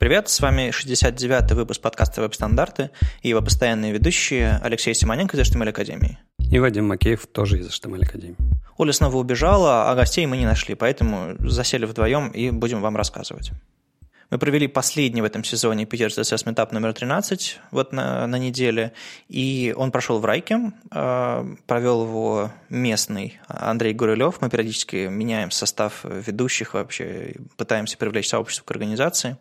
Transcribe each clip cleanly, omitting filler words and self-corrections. Привет, с вами 69-й выпуск подкаста «Веб-стандарты» и его постоянные ведущие Алексей Симоненко из HTML Академии. И Вадим Макеев тоже из HTML Академии. Оля снова убежала, а гостей мы не нашли, поэтому засели вдвоем и будем вам рассказывать. Мы провели последний в этом сезоне PiterCSS Meetup номер 13 вот на неделе, и он прошел в Райке, провел его местный Андрей Гурлев. Мы периодически меняем состав ведущих вообще, пытаемся привлечь сообщество к организации.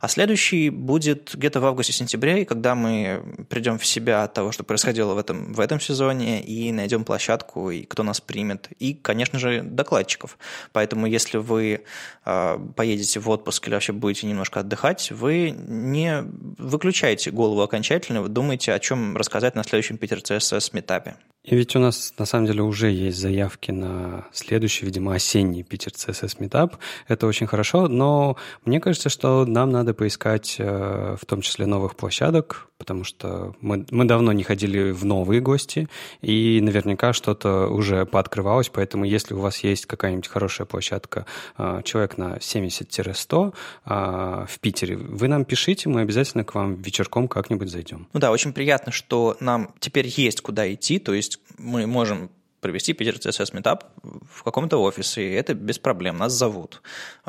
А следующий будет где-то в августе-сентябре, когда мы придем в себя от того, что происходило в этом сезоне, и найдем площадку, и кто нас примет, и, конечно же, докладчиков. Поэтому, если вы поедете в отпуск или вообще будете немножко отдыхать, вы не выключаете голову окончательно, вы думаете, о чем рассказать на следующем PiterCSS Meetup. И ведь у нас, на самом деле, уже есть заявки на следующий, видимо, осенний PiterCSS Meetup. Это очень хорошо, но мне кажется, что нам надо поискать в том числе новых площадок, потому что мы давно не ходили в новые гости, и наверняка что-то уже пооткрывалось, поэтому если у вас есть какая-нибудь хорошая площадка, человек на 70-100 в Питере, вы нам пишите, мы обязательно к вам вечерком как-нибудь зайдем. Ну да, очень приятно, что нам теперь есть куда идти, то есть мы можем провести PiterCSS Meetup в каком-то офисе, и это без проблем, нас зовут.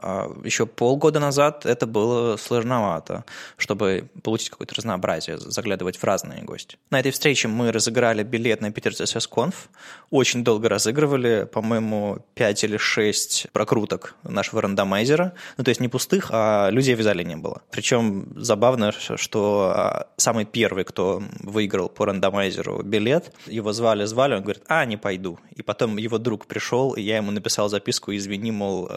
Еще полгода назад это было сложновато, чтобы получить какое-то разнообразие, заглядывать в разные гости. На этой встрече мы разыграли билет на PiterCSS conf, очень долго разыгрывали, по-моему, 5 или 6 прокруток нашего рандомайзера, ну то есть не пустых, а людей в зале не было. Причем забавно, что самый первый, кто выиграл по рандомайзеру билет, его звали, он говорит, не пойду. И потом его друг пришел, и я ему написал записку, извини, мол,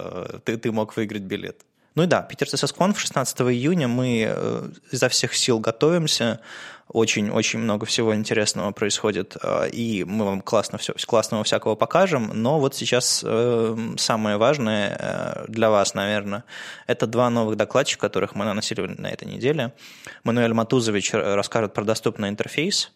ты мог выиграть билет. Ну и да, PiterCSS Conf 16 июня, мы изо всех сил готовимся, очень-очень много всего интересного происходит, и мы вам классного всякого покажем, но вот сейчас самое важное для вас, наверное, это два новых докладчика, которых мы наносили на этой неделе. Мануэль Матузович расскажет про доступный интерфейс,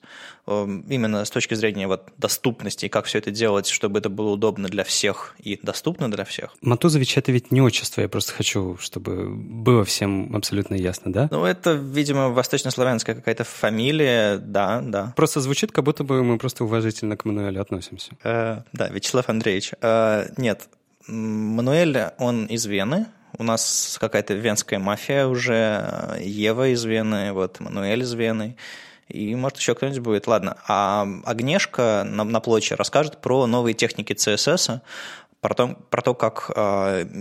именно с точки зрения вот доступности, и как все это делать, чтобы это было удобно для всех и доступно для всех. Матузович – это ведь не отчество, я просто хочу, чтобы было всем абсолютно ясно, да? Ну, это, видимо, восточнославянская какая-то фамилия, да. Просто звучит, как будто бы мы просто уважительно к Мануэлю относимся. Да, Вячеслав Андреевич. Нет, Мануэль, он из Вены. У нас какая-то венская мафия уже. Ева из Вены, вот Мануэль из Вены. И, может, еще кто-нибудь будет. Ладно, а Огнешка на Плочи расскажет про новые техники CSS, про то, как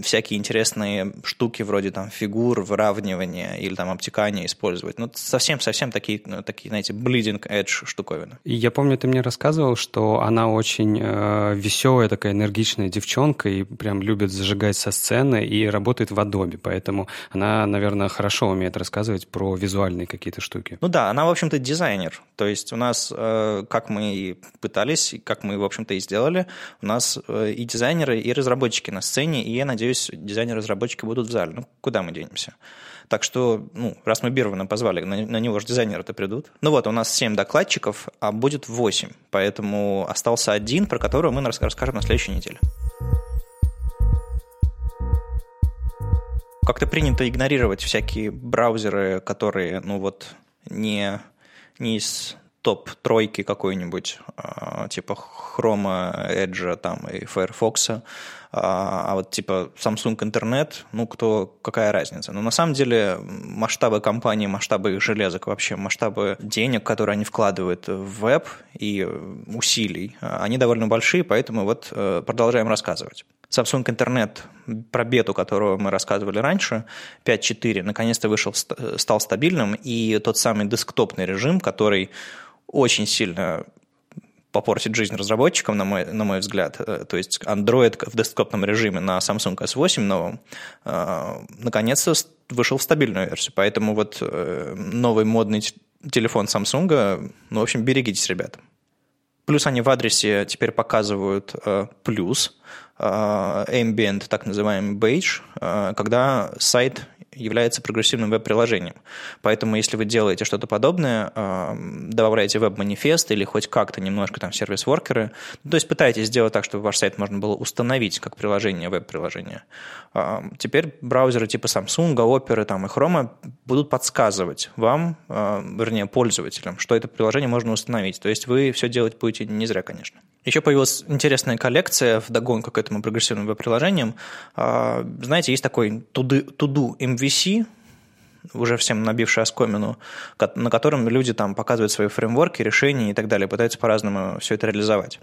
всякие интересные штуки вроде там фигур, выравнивания или там обтекания использовать. Ну, совсем-совсем такие, знаете, bleeding edge штуковины. И я помню, ты мне рассказывал, что она очень веселая, такая энергичная девчонка и прям любит зажигать со сцены и работает в Adobe, поэтому она, наверное, хорошо умеет рассказывать про визуальные какие-то штуки. Ну да, она, в общем-то, дизайнер. То есть у нас, как мы и пытались, как мы, в общем-то, и сделали, у нас и дизайнеры, и разработчики на сцене, и, я надеюсь, дизайнеры-разработчики будут в зале. Ну, куда мы денемся? Так что, раз мы Бирвана позвали, на него же дизайнеры-то придут. Ну вот, у нас 7 докладчиков, а будет 8, поэтому остался один, про которого мы расскажем на следующей неделе. Как-то принято игнорировать всякие браузеры, которые, не из топ-тройки какой-нибудь, типа Chrome, Edge там, и Firefox, а вот типа Samsung Internet, какая разница. Но на самом деле масштабы компаний, масштабы их железок вообще, масштабы денег, которые они вкладывают в веб и усилий, они довольно большие, поэтому вот продолжаем рассказывать. Samsung Internet, про бету, которую мы рассказывали раньше, 5.4, наконец-то стал стабильным, и тот самый десктопный режим, который очень сильно попортит жизнь разработчикам, на мой взгляд. То есть Android в десктопном режиме на Samsung S8 новом наконец-то вышел в стабильную версию. Поэтому вот новый модный телефон Samsung, в общем, берегитесь, ребята. Плюс они в адресе теперь показывают плюс ambient, так называемый beige, когда сайт является прогрессивным веб-приложением. Поэтому, если вы делаете что-то подобное, добавляете веб-манифест или хоть как-то немножко там сервис-воркеры, то есть пытаетесь сделать так, чтобы ваш сайт можно было установить как приложение, веб-приложение. Теперь браузеры типа Samsung, Opera там, и Chrome будут подсказывать вам, вернее, пользователям, что это приложение можно установить. То есть вы все делать будете не зря, конечно. Еще появилась интересная коллекция вдогонку к этому прогрессивному веб-приложениям. Знаете, есть такой to-do MVC, уже всем набивший оскомину, на котором люди там показывают свои фреймворки, решения и так далее, пытаются по-разному все это реализовать.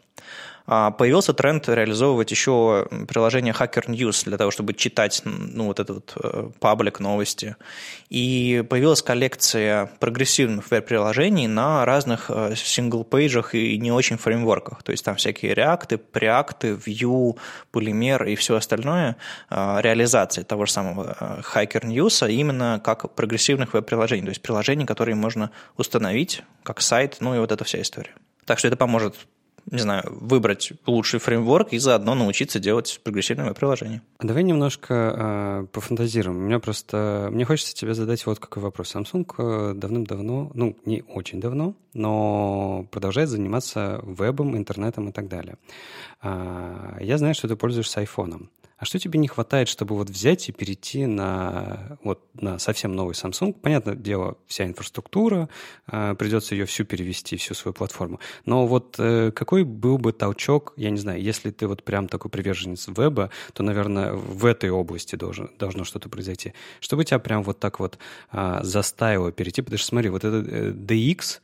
Появился тренд реализовывать еще приложение Hacker News для того, чтобы читать вот этот вот паблик, новости. И появилась коллекция прогрессивных веб-приложений на разных сингл-пейджах и не очень фреймворках. То есть там всякие реакты, преакты, Vue, полимер и все остальное реализации того же самого Hacker News, именно как прогрессивных веб-приложений. То есть приложений, которые можно установить как сайт, и вот эта вся история. Так что это поможет, не знаю, выбрать лучший фреймворк и заодно научиться делать прогрессивное приложение. Давай немножко пофантазируем. Мне хочется тебе задать вот какой вопрос. Samsung давным-давно, не очень давно, но продолжает заниматься вебом, интернетом и так далее. Я знаю, что ты пользуешься айфоном. А что тебе не хватает, чтобы вот взять и перейти на совсем новый Samsung? Понятное дело, вся инфраструктура, придется ее всю перевести, всю свою платформу. Но какой был бы толчок, я не знаю, если ты вот прям такой приверженец веба, то, наверное, в этой области должно что-то произойти. Чтобы тебя прям вот так вот заставило перейти, потому что смотри, вот этот DX...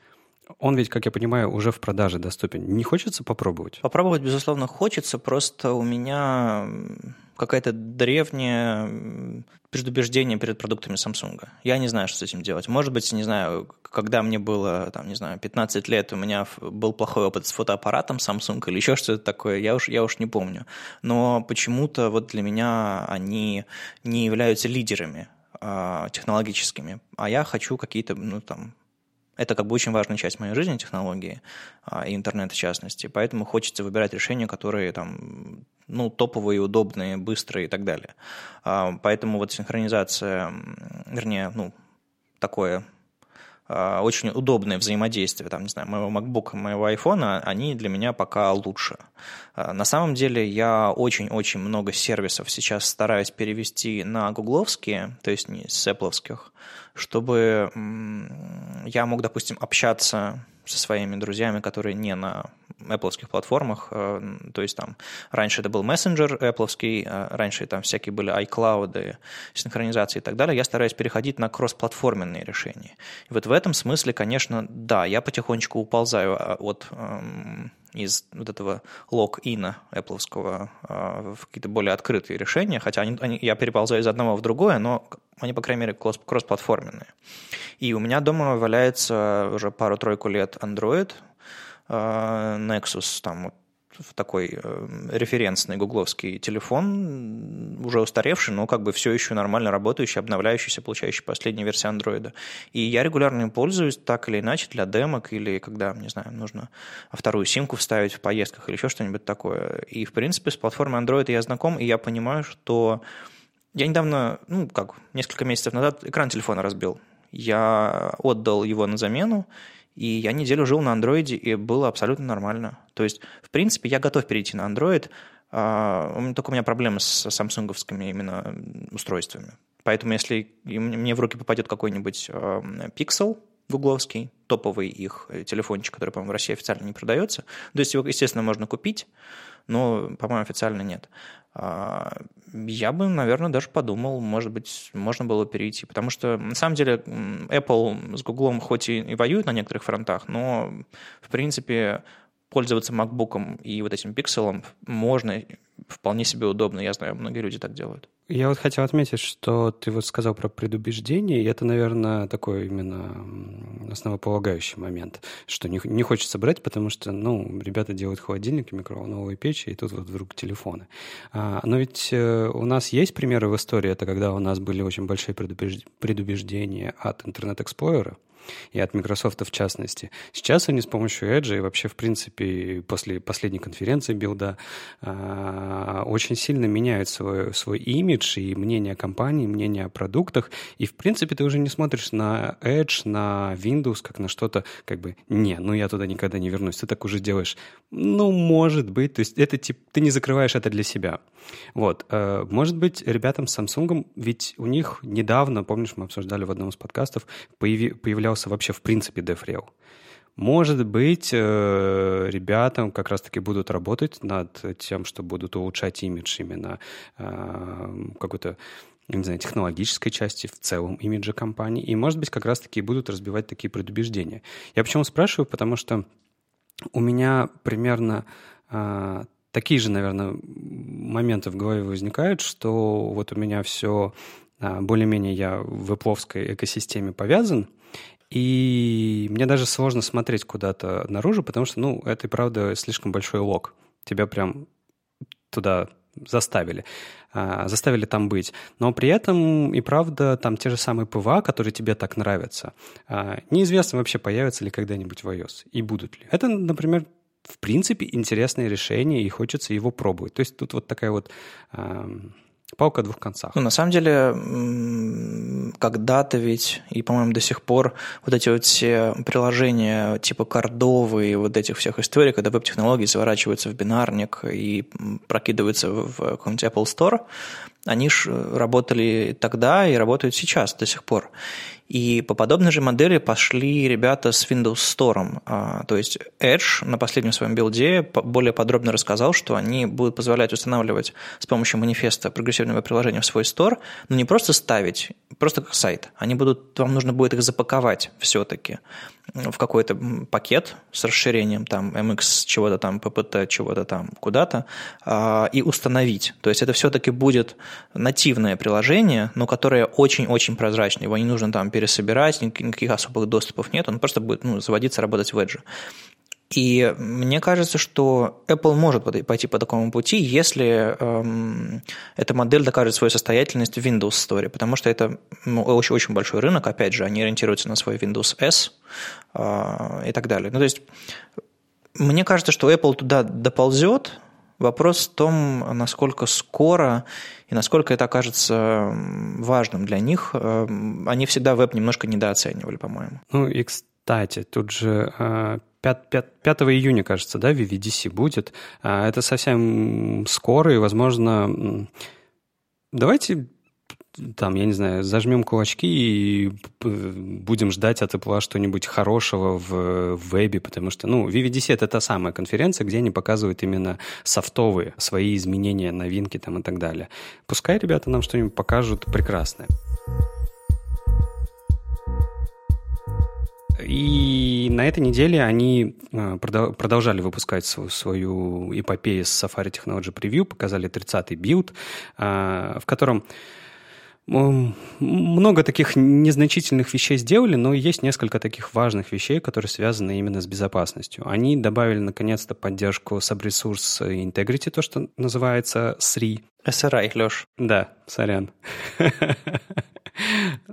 Он ведь, как я понимаю, уже в продаже доступен. Не хочется попробовать? Попробовать, безусловно, хочется. Просто у меня какая-то древняя... предубеждение перед продуктами Samsung. Я не знаю, что с этим делать. Может быть, не знаю, когда мне было, 15 лет, у меня был плохой опыт с фотоаппаратом Samsung или еще что-то такое, я уж не помню. Но почему-то для меня они не являются лидерами технологическими. А я хочу какие-то, это очень важная часть моей жизни, технологии и интернет в частности. Поэтому хочется выбирать решения, которые топовые, удобные, быстрые и так далее. Поэтому синхронизация, такое очень удобное взаимодействие, моего MacBook, моего iPhone, они для меня пока лучше. На самом деле я очень-очень много сервисов сейчас стараюсь перевести на гугловские, то есть не с Apple-овских, чтобы я мог, допустим, общаться со своими друзьями, которые не на Apple-овских платформах. То есть раньше это был мессенджер Apple-овский, раньше там всякие были iCloud, синхронизации и так далее. Я стараюсь переходить на кроссплатформенные решения. И в этом смысле, конечно, да, я потихонечку уползаю из этого лог-ина Apple-овского в какие-то более открытые решения, хотя я переползаю из одного в другое, но они, по крайней мере, кроссплатформенные. И у меня дома валяется уже пару-тройку лет Android, Nexus, такой референсный гугловский телефон, уже устаревший, но все еще нормально работающий, обновляющийся, получающий последние версии Android. И я регулярно им пользуюсь так или иначе для демок или когда, не знаю, нужно вторую симку вставить в поездках или еще что-нибудь такое. И, в принципе, с платформой Android я знаком, и я понимаю, что... Я недавно, несколько месяцев назад экран телефона разбил. Я отдал его на замену, и я неделю жил на андроиде, и было абсолютно нормально. То есть, в принципе, я готов перейти на андроид, только у меня проблемы с самсунговскими именно устройствами. Поэтому, если мне в руки попадет какой-нибудь Pixel гугловский, топовый их телефончик, который, по-моему, в России официально не продается, то есть его, естественно, можно купить, но, по-моему, официально нет. Я бы, наверное, даже подумал, может быть, можно было перейти. Потому что, на самом деле, Apple с Гуглом хоть и воюет на некоторых фронтах, но, в принципе, пользоваться MacBook'ом и вот этим Pixel'ом можно вполне себе удобно. Я знаю, многие люди так делают. Я хотел отметить, что ты сказал про предубеждение, и это, наверное, такой именно основополагающий момент, что не хочется брать, потому что, ребята делают холодильники, микроволновые печи, и тут вдруг телефоны. Но ведь у нас есть примеры в истории, это когда у нас были очень большие предубеждения от интернет-эксплорера, и от Microsoft в частности. Сейчас они с помощью Edge и вообще, в принципе, после последней конференции билда очень сильно меняют свой имидж и мнение о компании, мнение о продуктах. И, в принципе, ты уже не смотришь на Edge, на Windows, как на что-то, как бы, не, ну я туда никогда не вернусь. Ты так уже делаешь. Ну, может быть. То есть это типа ты не закрываешь это для себя. Вот. Может быть, ребятам с Samsung, ведь у них недавно, помнишь, мы обсуждали в одном из подкастов, появлялся вообще в принципе DevRel. Может быть, ребятам как раз-таки будут работать над тем, что будут улучшать имидж именно какой-то, не знаю, технологической части, в целом имиджа компании. И, может быть, как раз-таки будут разбивать такие предубеждения. Я почему спрашиваю? Потому что у меня примерно такие же, наверное, моменты в голове возникают, что вот у меня все более-менее я в эпловской экосистеме повязан, и мне даже сложно смотреть куда-то наружу, потому что, ну, это и правда слишком большой лог. Тебя прям туда заставили там быть. Но при этом и правда там те же самые ПВА, которые тебе так нравятся, неизвестно вообще, появятся ли когда-нибудь в iOS и будут ли. Это, например, в принципе, интересное решение, и хочется его пробовать. То есть тут вот такая вот палка о двух концах. Ну, на самом деле, когда-то ведь, и, по-моему, до сих пор вот эти вот все приложения типа Cordova и вот этих всех историй, когда веб-технологии заворачиваются в бинарник и прокидываются в какой-нибудь Apple Store, они же работали тогда и работают сейчас до сих пор. И по подобной же модели пошли ребята с Windows Store. То есть Edge на последнем своем билде более подробно рассказал, что они будут позволять устанавливать с помощью манифеста прогрессивного приложения в свой Store, но не просто ставить, просто как сайт. Вам нужно будет их запаковать все-таки в какой-то пакет с расширением там MX чего-то там, PPT чего-то там куда-то и установить. То есть это все-таки будет нативное приложение, но которое очень-очень прозрачное. Его не нужно там пересобирать, никаких особых доступов нет, он просто будет заводиться, работать в Edge. И мне кажется, что Apple может пойти по такому пути, если эта модель докажет свою состоятельность в Windows Store, потому что это очень-очень большой рынок, опять же, они ориентируются на свой Windows S и так далее. Ну, то есть, мне кажется, что Apple туда доползет. Вопрос в том, насколько скоро и насколько это окажется важным для них. Они всегда веб немножко недооценивали, по-моему. Ну и, кстати, тут же 5 июня, кажется, да, WWDC будет. Это совсем скоро, и, возможно, давайте там, я не знаю, зажмем кулачки и будем ждать от Apple что-нибудь хорошего в вебе, потому что, WWDC — это та самая конференция, где они показывают именно софтовые свои изменения, новинки там и так далее. Пускай ребята нам что-нибудь покажут прекрасное. И на этой неделе они продолжали выпускать свою эпопею с Safari Technology Preview, показали 30-й билд, в котором много таких незначительных вещей сделали, но есть несколько таких важных вещей, которые связаны именно с безопасностью. Они добавили, наконец-то, поддержку Subresource Integrity, то, что называется SRI. SRI, Леш. Да, сорян.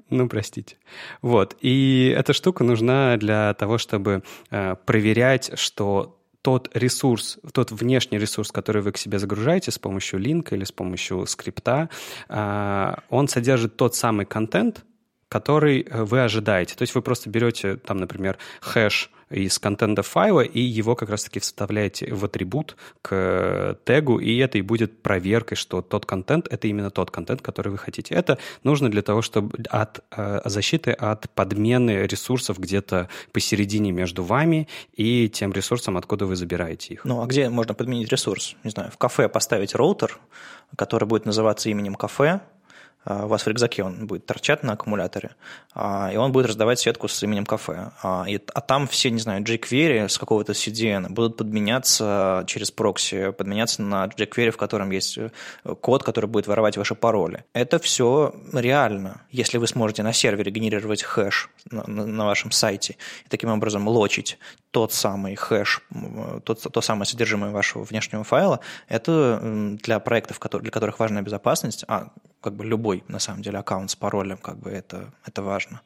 Ну, простите. Вот. И эта штука нужна для того, чтобы проверять, что тот внешний ресурс, который вы к себе загружаете с помощью линка или с помощью скрипта, он содержит тот самый контент, который вы ожидаете. То есть вы просто берете, там, например, хэш из контента файла и его как раз-таки вставляете в атрибут к тегу, и это и будет проверкой, что тот контент — это именно тот контент, который вы хотите. Это нужно для того, чтобы от защиты от подмены ресурсов где-то посередине между вами и тем ресурсом, откуда вы забираете их. Ну, а где можно подменить ресурс? Не знаю, в кафе поставить роутер, который будет называться именем кафе, у вас в рюкзаке он будет торчать на аккумуляторе, и он будет раздавать сетку с именем кафе. А там все, не знаю, jQuery с какого-то CDN будут подменяться через прокси, подменяться на jQuery, в котором есть код, который будет воровать ваши пароли. Это все реально. Если вы сможете на сервере генерировать хэш на вашем сайте и таким образом лочить тот самый хэш, то самое содержимое вашего внешнего файла, это для проектов, для которых важна безопасность, как бы любой, на самом деле, аккаунт с паролем, как бы это важно.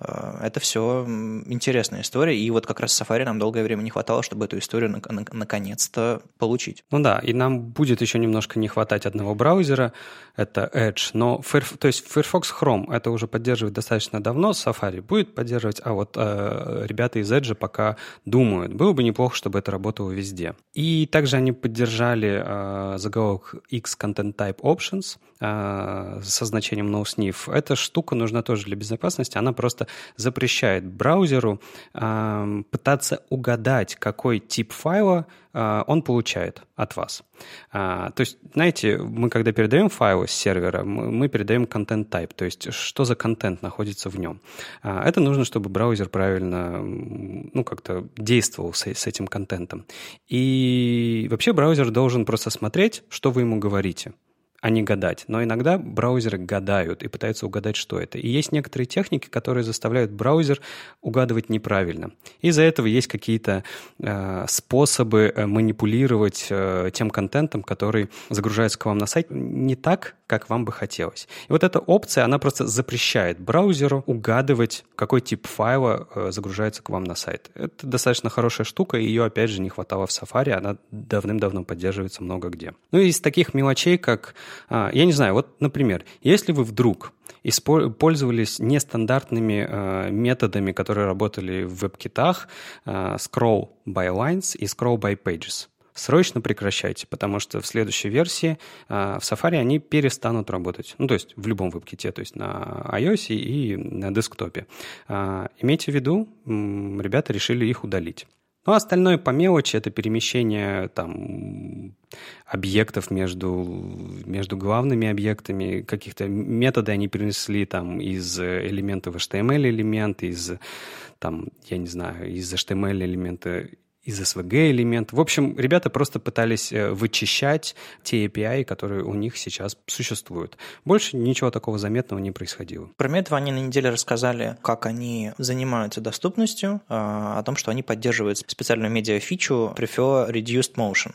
Это все интересная история, и вот как раз Safari нам долгое время не хватало, чтобы эту историю наконец-то получить. Ну да, и нам будет еще немножко не хватать одного браузера, это Edge, но Firefox Chrome это уже поддерживает достаточно давно, Safari будет поддерживать, а вот ребята из Edge пока думают. Было бы неплохо, чтобы это работало везде. И также они поддержали заголовок X Content Type Options, со значением no-sniff. Эта штука нужна тоже для безопасности. Она просто запрещает браузеру пытаться угадать, какой тип файла он получает от вас. То есть, знаете, мы когда передаем файлы с сервера, мы передаем контент-тайп, то есть что за контент находится в нем. Это нужно, чтобы браузер правильно, ну, как-то действовал с этим контентом. И вообще браузер должен просто смотреть, что вы ему говорите, а не гадать. Но иногда браузеры гадают и пытаются угадать, что это. И есть некоторые техники, которые заставляют браузер угадывать неправильно. Из-за этого есть какие-то способы манипулировать тем контентом, который загружается к вам на сайт, не так, как вам бы хотелось. И вот эта опция, она просто запрещает браузеру угадывать, какой тип файла загружается к вам на сайт. Это достаточно хорошая штука, и ее, опять же, не хватало в Safari, она давным-давно поддерживается много где. Ну и из таких мелочей, как я не знаю, вот, например, если вы вдруг пользовались нестандартными методами, которые работали в веб-китах, scroll by lines и scroll by pages, срочно прекращайте, потому что в следующей версии в Safari они перестанут работать. Ну, то есть в любом веб-ките, то есть на iOS и на десктопе. Имейте в виду, ребята решили их удалить. Ну, остальное по мелочи – это перемещение там объектов между главными объектами, каких-то методы они перенесли там из элементов HTML элемент, из там, я не знаю, из HTML элемента, из SVG элемент. В общем, ребята просто пытались вычищать те API, которые у них сейчас существуют. Больше ничего такого заметного не происходило. Кроме этого, они на неделе рассказали, как они занимаются доступностью, о том, что они поддерживают специальную медиа-фичу Prefer Reduced Motion.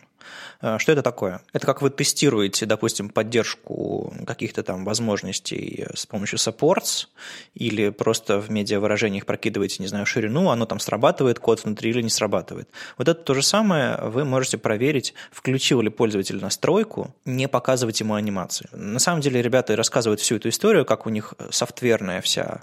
Что это такое? Это как вы тестируете, допустим, поддержку каких-то там возможностей с помощью supports или просто в медиавыражениях прокидываете, не знаю, ширину, оно там срабатывает, код внутри или не срабатывает. Вот это то же самое вы можете проверить, включил ли пользователь настройку, не показывать ему анимации. На самом деле ребята рассказывают всю эту историю, как у них софтверная вся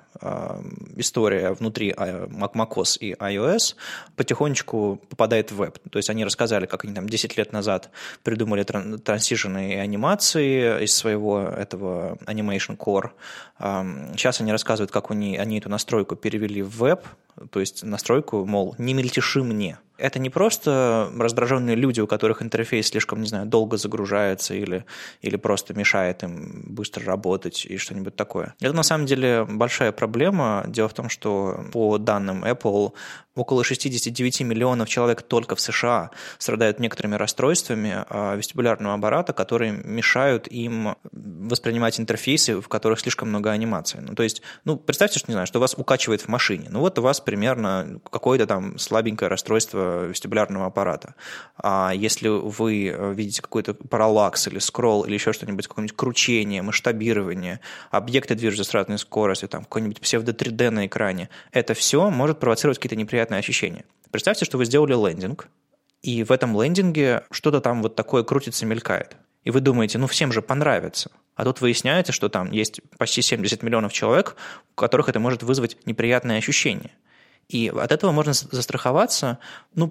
история внутри macOS и iOS потихонечку попадает в веб. То есть они рассказали, как они там 10 лет назад придумали трансишены и анимации из своего этого Animation Core. Сейчас они рассказывают, как они эту настройку перевели в веб, то есть настройку, мол, не мельтеши мне. Это не просто раздраженные люди, у которых интерфейс слишком, не знаю, долго загружается или просто мешает им быстро работать и что-нибудь такое. Это на самом деле большая проблема. Дело в том, что по данным Apple около 69 миллионов человек только в США страдают некоторыми расстройствами вестибулярного аппарата, которые мешают им воспринимать интерфейсы, в которых слишком много анимаций. Ну, то есть, представьте, что, не знаю, что вас укачивает в машине. Ну вот у вас примерно какое-то там слабенькое расстройство вестибулярного аппарата. А если вы видите какой-то параллакс или скролл, или еще что-нибудь, какое-нибудь кручение, масштабирование, объекты движутся с разной скоростью, там какой-нибудь псевдо-3D на экране, это все может провоцировать какие-то неприятные ощущения. Представьте, что вы сделали лендинг, и в этом лендинге что-то там вот такое крутится, мелькает. И вы думаете, всем же понравится. А тут выясняется, что там есть почти 70 миллионов человек, у которых это может вызвать неприятные ощущения. И от этого можно застраховаться,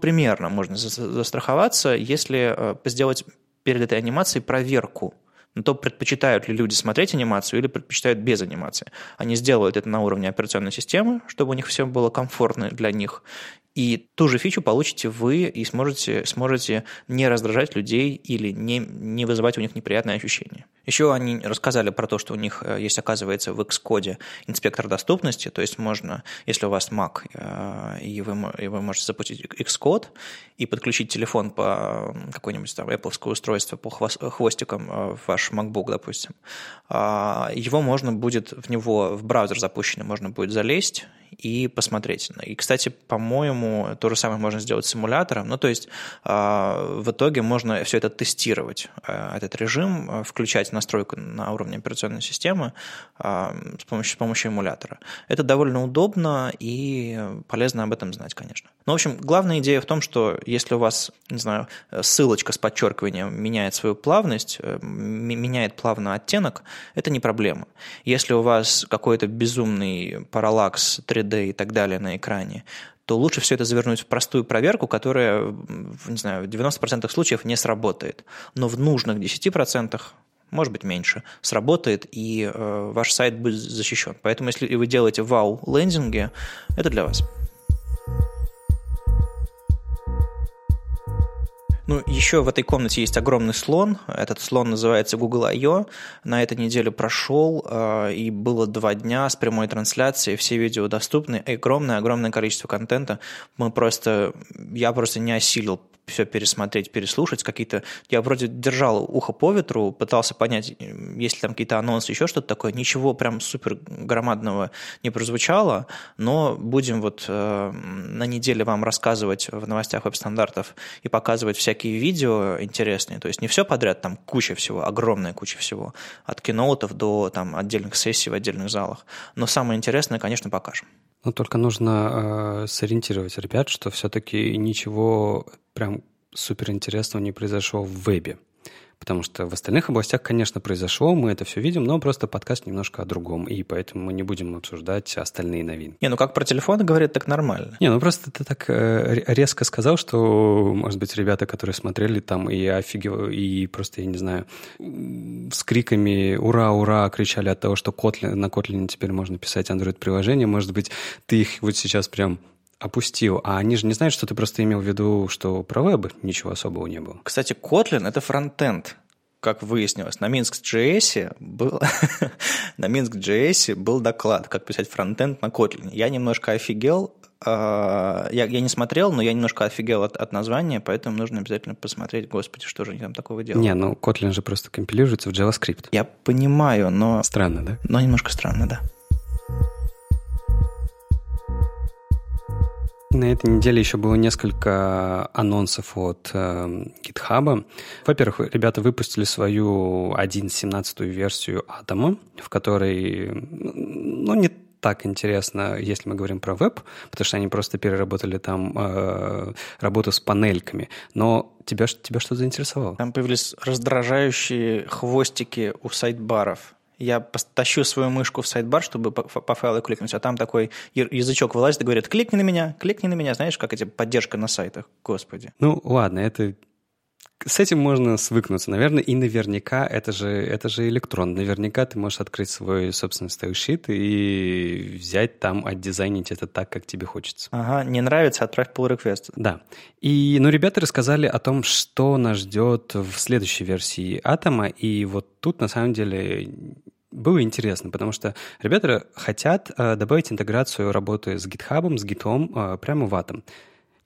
примерно можно застраховаться, если сделать перед этой анимацией проверку на то, предпочитают ли люди смотреть анимацию или предпочитают без анимации. Они сделают это на уровне операционной системы, чтобы у них все было комфортно для них. И ту же фичу получите вы и сможете не раздражать людей или не вызывать у них неприятные ощущения. Еще они рассказали про то, что у них есть, оказывается, в Xcode инспектор доступности, то есть можно, если у вас Mac, и вы можете запустить Xcode и подключить телефон по какое-нибудь там Apple-ское устройство по хвостикам в ваш MacBook, допустим, его можно будет в браузер запущенный, можно будет залезть и посмотреть. И, кстати, по-моему, то же самое можно сделать с симулятором. Ну, то есть в итоге можно все это тестировать, этот режим, включать настройку на уровне операционной системы с помощью эмулятора. Это довольно удобно и полезно об этом знать, конечно. Ну, в общем, главная идея в том, что если у вас, не знаю, ссылочка с подчеркиванием меняет свою плавность, меняет плавно оттенок, это не проблема. Если у вас какой-то безумный параллакс 3D и так далее на экране, то лучше все это завернуть в простую проверку, которая, не знаю, в 90% случаев не сработает. Но в нужных 10%, может быть, меньше, сработает, и ваш сайт будет защищен. Поэтому, если вы делаете вау-лендинги, это для вас. Ну, еще в этой комнате есть огромный слон. Этот слон называется Google I.O. На этой неделе прошел, и было 2 дня с прямой трансляцией. Все видео доступны. Огромное-огромное количество контента. Я просто не осилил все пересмотреть, переслушать. Я вроде держал ухо по ветру, пытался понять, есть ли там какие-то анонсы, еще что-то такое. Ничего прям супер громадного не прозвучало, но будем вот на неделе вам рассказывать в новостях веб-стандартов и показывать всякие видео интересные, то есть не все подряд, там куча всего, огромная куча всего, от киноутов до там, отдельных сессий в отдельных залах, но самое интересное, конечно, покажем. Но только нужно сориентировать ребят, что все-таки ничего прям суперинтересного не произошло в вебе, потому что в остальных областях, конечно, произошло, мы это все видим, но просто подкаст немножко о другом, и поэтому мы не будем обсуждать остальные новинки. Не, ну как про телефоны говорят, так нормально. Не, ну просто ты так резко сказал, что, может быть, ребята, которые смотрели там и офигевали, и просто, я не знаю, с криками «Ура, ура!» кричали от того, что на Kotlin теперь можно писать Android-приложение, может быть, ты их вот сейчас прям опустил. А они же не знают, что ты просто имел в виду, что про веб ничего особого не было. Кстати, Kotlin — это фронтенд, как выяснилось. На Minsk.js был доклад, как писать фронтенд на Kotlin. Я немножко офигел. Я не смотрел, но я немножко офигел от названия, поэтому нужно обязательно посмотреть, господи, что же они там такого делают. Не, ну Kotlin же просто компилируется в JavaScript. Я понимаю, но... Странно, да? Но немножко странно, да. На этой неделе еще было несколько анонсов от GitHub. Во-первых, ребята выпустили свою 1.17 версию Атома, в которой, не так интересно, если мы говорим про веб, потому что они просто переработали там работу с панельками. Но тебя что заинтересовало? Там появились раздражающие хвостики у сайдбаров. Я тащу свою мышку в сайдбар, чтобы по файлу кликнуть, а там такой язычок вылазит и говорит: кликни на меня, знаешь, как эти поддержка на сайтах, господи. Ну ладно, это... С этим можно свыкнуться, наверное, и наверняка, это же электрон, наверняка ты можешь открыть свой собственный стайлшит и взять там, отдизайнить это так, как тебе хочется. Ага, не нравится, отправь pull request. Да. И, ребята рассказали о том, что нас ждет в следующей версии Атома, и вот тут, на самом деле... Было интересно, потому что ребята хотят добавить интеграцию работы с GitHub, с Git'ом прямо в Atom.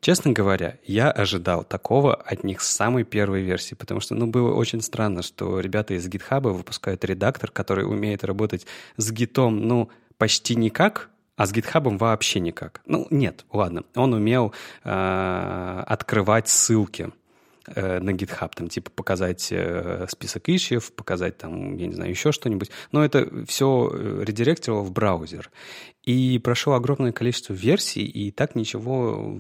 Честно говоря, я ожидал такого от них с самой первой версии, потому что было очень странно, что ребята из GitHub выпускают редактор, который умеет работать с Git'ом, почти никак, а с GitHub вообще никак. Нет, ладно, он умел открывать ссылки на GitHub, там, типа, показать список ищев, показать там, я не знаю, еще что-нибудь. Но это все редиректировало в браузер. И прошло огромное количество версий, и так ничего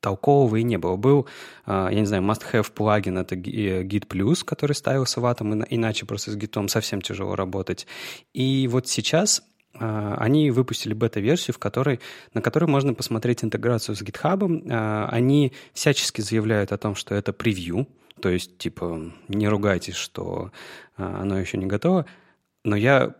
толкового и не было. Был, я не знаю, must-have плагин, это Git Plus, который ставился в Atom, иначе просто с Git'ом совсем тяжело работать. И вот сейчас они выпустили бета-версию, на которой можно посмотреть интеграцию с GitHub. Они всячески заявляют о том, что это превью, то есть, типа, не ругайтесь, что оно еще не готово. Но я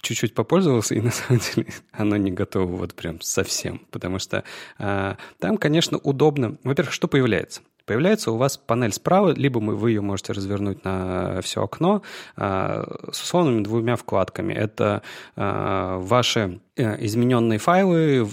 чуть-чуть попользовался, и на самом деле оно не готово вот прям совсем, потому что там, конечно, удобно. Во-первых, что появляется? появляется у вас панель справа, либо вы ее можете развернуть на все окно с условными двумя вкладками. Это ваши измененные файлы,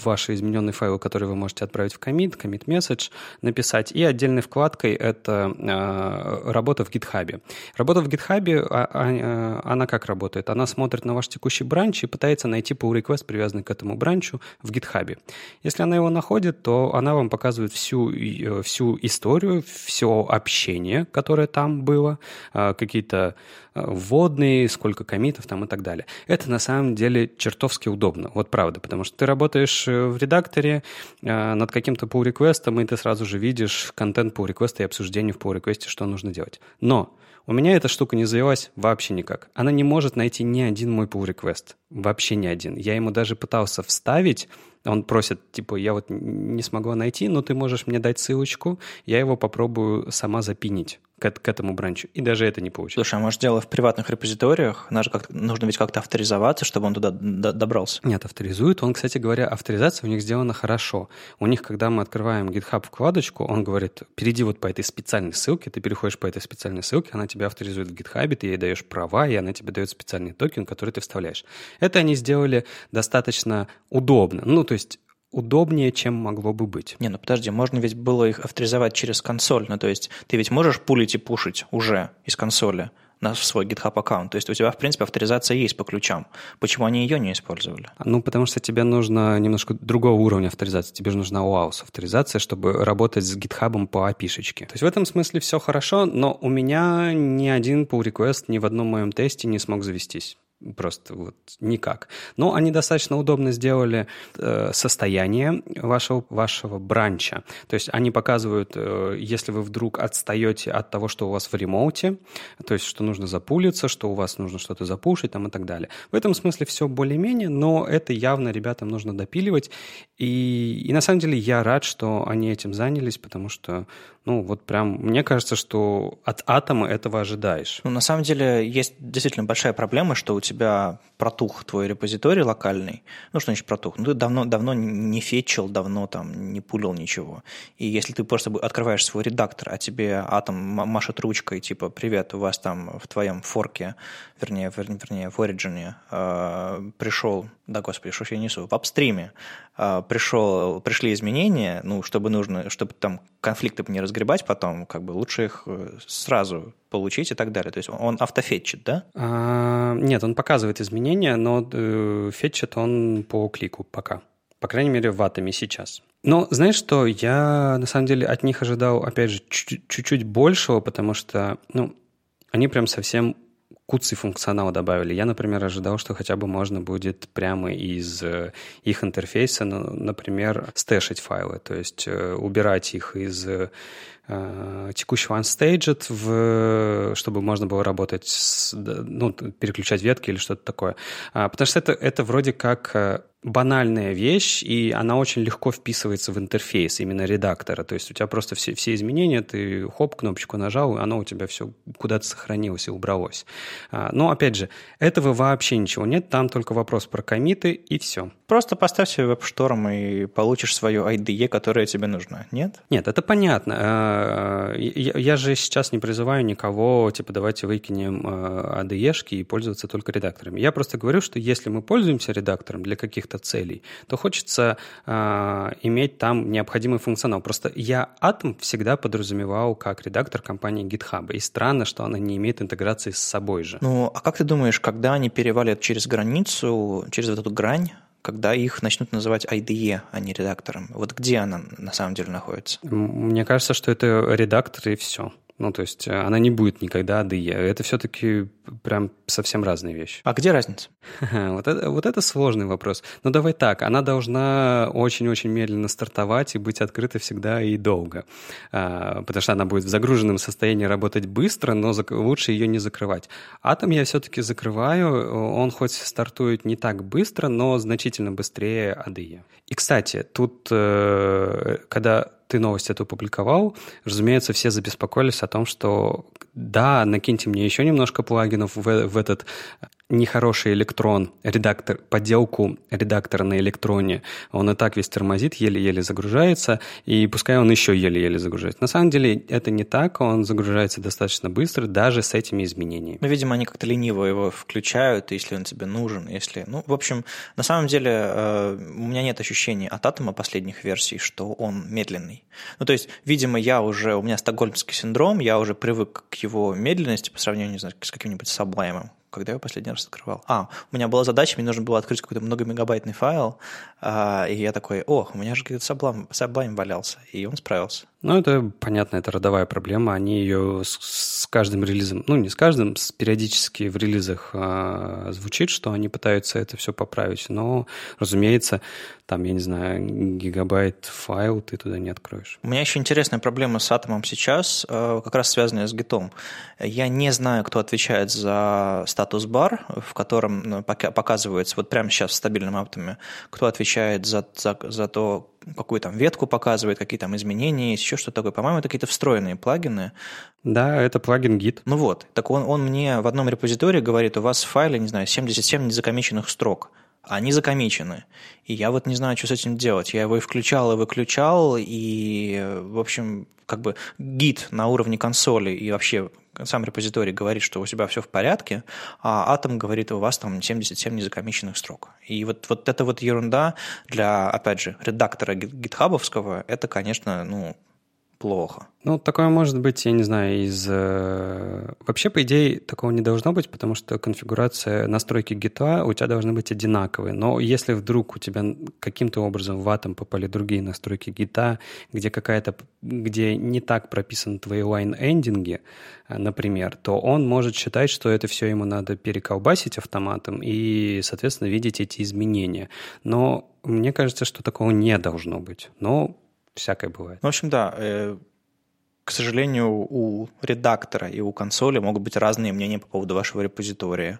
которые вы можете отправить в commit message, написать, и отдельной вкладкой это работа в GitHub. Работа в GitHub, она как работает? Она смотрит на ваш текущий бранч и пытается найти pull request, привязанный к этому бранчу в GitHub. Если она его находит, то она вам показывает всю историю, все общение, которое там было, какие-то вводные, сколько коммитов там и так далее. Это на самом деле чертовски удобно. Вот правда, потому что ты работаешь в редакторе над каким-то pull-реквестом, и ты сразу же видишь контент pull-реквеста и обсуждение в pull-реквесте, что нужно делать. Но у меня эта штука не завелась вообще никак. Она не может найти ни один мой pull-реквест. Вообще ни один. Я ему даже пытался вставить. Он просит, типа, я вот не смогла найти, но ты можешь мне дать ссылочку, я его попробую сама запинить к этому бранчу. И даже это не получилось. Слушай, а может, дело в приватных репозиториях? Нужно ведь как-то авторизоваться, чтобы он туда добрался. Нет, авторизует. Он, кстати говоря, авторизация у них сделана хорошо. У них, когда мы открываем GitHub вкладочку, он говорит, перейди вот по этой специальной ссылке, ты переходишь по этой специальной ссылке, она тебя авторизует в GitHub, ты ей даешь права, и она тебе дает специальный токен, который ты вставляешь. Это они сделали достаточно удобно. Ну, то есть удобнее, чем могло бы быть. Не, ну подожди, можно ведь было их авторизовать через консоль, ну то есть ты ведь можешь пулить и пушить уже из консоли на свой GitHub аккаунт, то есть у тебя, в принципе, авторизация есть по ключам. Почему они ее не использовали? Ну, потому что тебе нужно немножко другого уровня авторизации, тебе же нужна OAuth авторизация, чтобы работать с GitHub по API-шечке. То есть в этом смысле все хорошо, но у меня ни один pull-request ни в одном моем тесте не смог завестись. Просто вот никак. Но они достаточно удобно сделали состояние вашего бранча. То есть они показывают, если вы вдруг отстаете от того, что у вас в ремоуте, то есть что нужно запулиться, что у вас нужно что-то запушить там, и так далее. В этом смысле все более-менее, но это явно ребятам нужно допиливать. И на самом деле я рад, что они этим занялись, потому что, ну вот прям, мне кажется, что от атома этого ожидаешь. Ну на самом деле есть действительно большая проблема, что у тебя протух твой репозиторий локальный. Ну, что значит протух? Ну, ты давно не фетчил, давно там не пулил ничего. И если ты просто открываешь свой редактор, а тебе атом машет ручкой, типа, привет, у вас там в твоем форке, вернее в Origin пришел, да, господи, что я несу, в апстриме пришли изменения, ну, чтобы там конфликты не разгребать потом, как бы лучше их сразу получить и так далее. То есть он автофетчит, да? Нет, он показывает изменения, но фетчит он по клику пока. По крайней мере, в атоме сейчас. Но знаешь что, я на самом деле от них ожидал, опять же, чуть-чуть большего, потому что, ну, они прям совсем куцы функционала добавили. Я, например, ожидал, что хотя бы можно будет прямо из их интерфейса, например, стэшить файлы, то есть убирать их из текущего unstaged, чтобы можно было работать, переключать ветки или что-то такое. Потому что это вроде как банальная вещь, и она очень легко вписывается в интерфейс именно редактора. То есть у тебя просто все изменения, ты хоп, кнопочку нажал, и оно у тебя все куда-то сохранилось и убралось. Но, опять же, этого вообще ничего нет, там только вопрос про коммиты, и все. Просто поставь себе веб-шторм и получишь свою IDE, которая тебе нужна, нет? Нет, это понятно. Я же сейчас не призываю никого, типа, давайте выкинем IDE-шки и пользоваться только редакторами. Я просто говорю, что если мы пользуемся редактором для каких-то целей, то хочется иметь там необходимый функционал. Просто я Atom всегда подразумевал как редактор компании GitHub, и странно, что она не имеет интеграции с собой же. Ну, а как ты думаешь, когда они перевалят через границу, через вот эту грань, когда их начнут называть IDE, а не редактором? Вот где она на самом деле находится? Мне кажется, что это редактор и все. Ну, то есть она не будет никогда ADE. Это все-таки прям совсем разные вещи. А где разница? Вот это сложный вопрос. Но давай так, она должна очень-очень медленно стартовать и быть открыта всегда и долго. Потому что она будет в загруженном состоянии работать быстро, но лучше ее не закрывать. Атом я все-таки закрываю. Он хоть стартует не так быстро, но значительно быстрее ADE. И, кстати, тут, когда ты новость эту публиковал, разумеется, все забеспокоились о том, что да, накиньте мне еще немножко плагинов в этот нехороший электрон, редактор, подделку редактора на электроне, он и так весь тормозит, еле-еле загружается, и пускай он еще еле-еле загружается. На самом деле это не так, он загружается достаточно быстро, даже с этими изменениями. Ну, видимо, они как-то лениво его включают, если он тебе нужен, если... Ну, в общем, на самом деле у меня нет ощущения от Атома последних версий, что он медленный. Ну, то есть, видимо, у меня стокгольмский синдром, я уже привык к его медленности по сравнению, не знаю, с каким-нибудь Sublime. Когда я его последний раз открывал? У меня была задача, мне нужно было открыть какой-то многомегабайтный файл, и я такой, у меня же какой-то Sublime валялся, и он справился. Ну, это понятно, это родовая проблема, они ее с каждым релизом, ну, не с каждым, периодически в релизах звучит, что они пытаются это все поправить, но, разумеется, там, я не знаю, гигабайт файл ты туда не откроешь. У меня еще интересная проблема с Атомом сейчас, как раз связанная с Git'ом. Я не знаю, кто отвечает за статус-бар, в котором показывается, вот прямо сейчас в стабильном Атоме, кто отвечает за то, какую там ветку показывает, какие там изменения, еще что-то такое. По-моему, это какие-то встроенные плагины. Да, это плагин Git. Ну вот, так он мне в одном репозитории говорит, у вас в файле, не знаю, 77 незакомиченных строк. Они закомичены. И я вот не знаю, что с этим делать. Я его и включал, и выключал, и, в общем, как бы Git на уровне консоли и вообще... Сам репозиторий говорит, что у тебя все в порядке, а Atom говорит, у вас там 77 незакомиченных строк. И вот эта вот ерунда для, опять же, редактора гитхабовского, это, конечно, плохо. Ну, такое может быть, я не знаю, Вообще, по идее, такого не должно быть, потому что конфигурация настройки Git'а у тебя должны быть одинаковые. Но если вдруг у тебя каким-то образом в Atom попали другие настройки Git'а, где не так прописаны твои лайн-эндинги, например, то он может считать, что это все ему надо переколбасить автоматом и, соответственно, видеть эти изменения. Но мне кажется, что такого не должно быть. Но... Всякое бывает. В общем, да, к сожалению, у редактора и у консоли могут быть разные мнения по поводу вашего репозитория.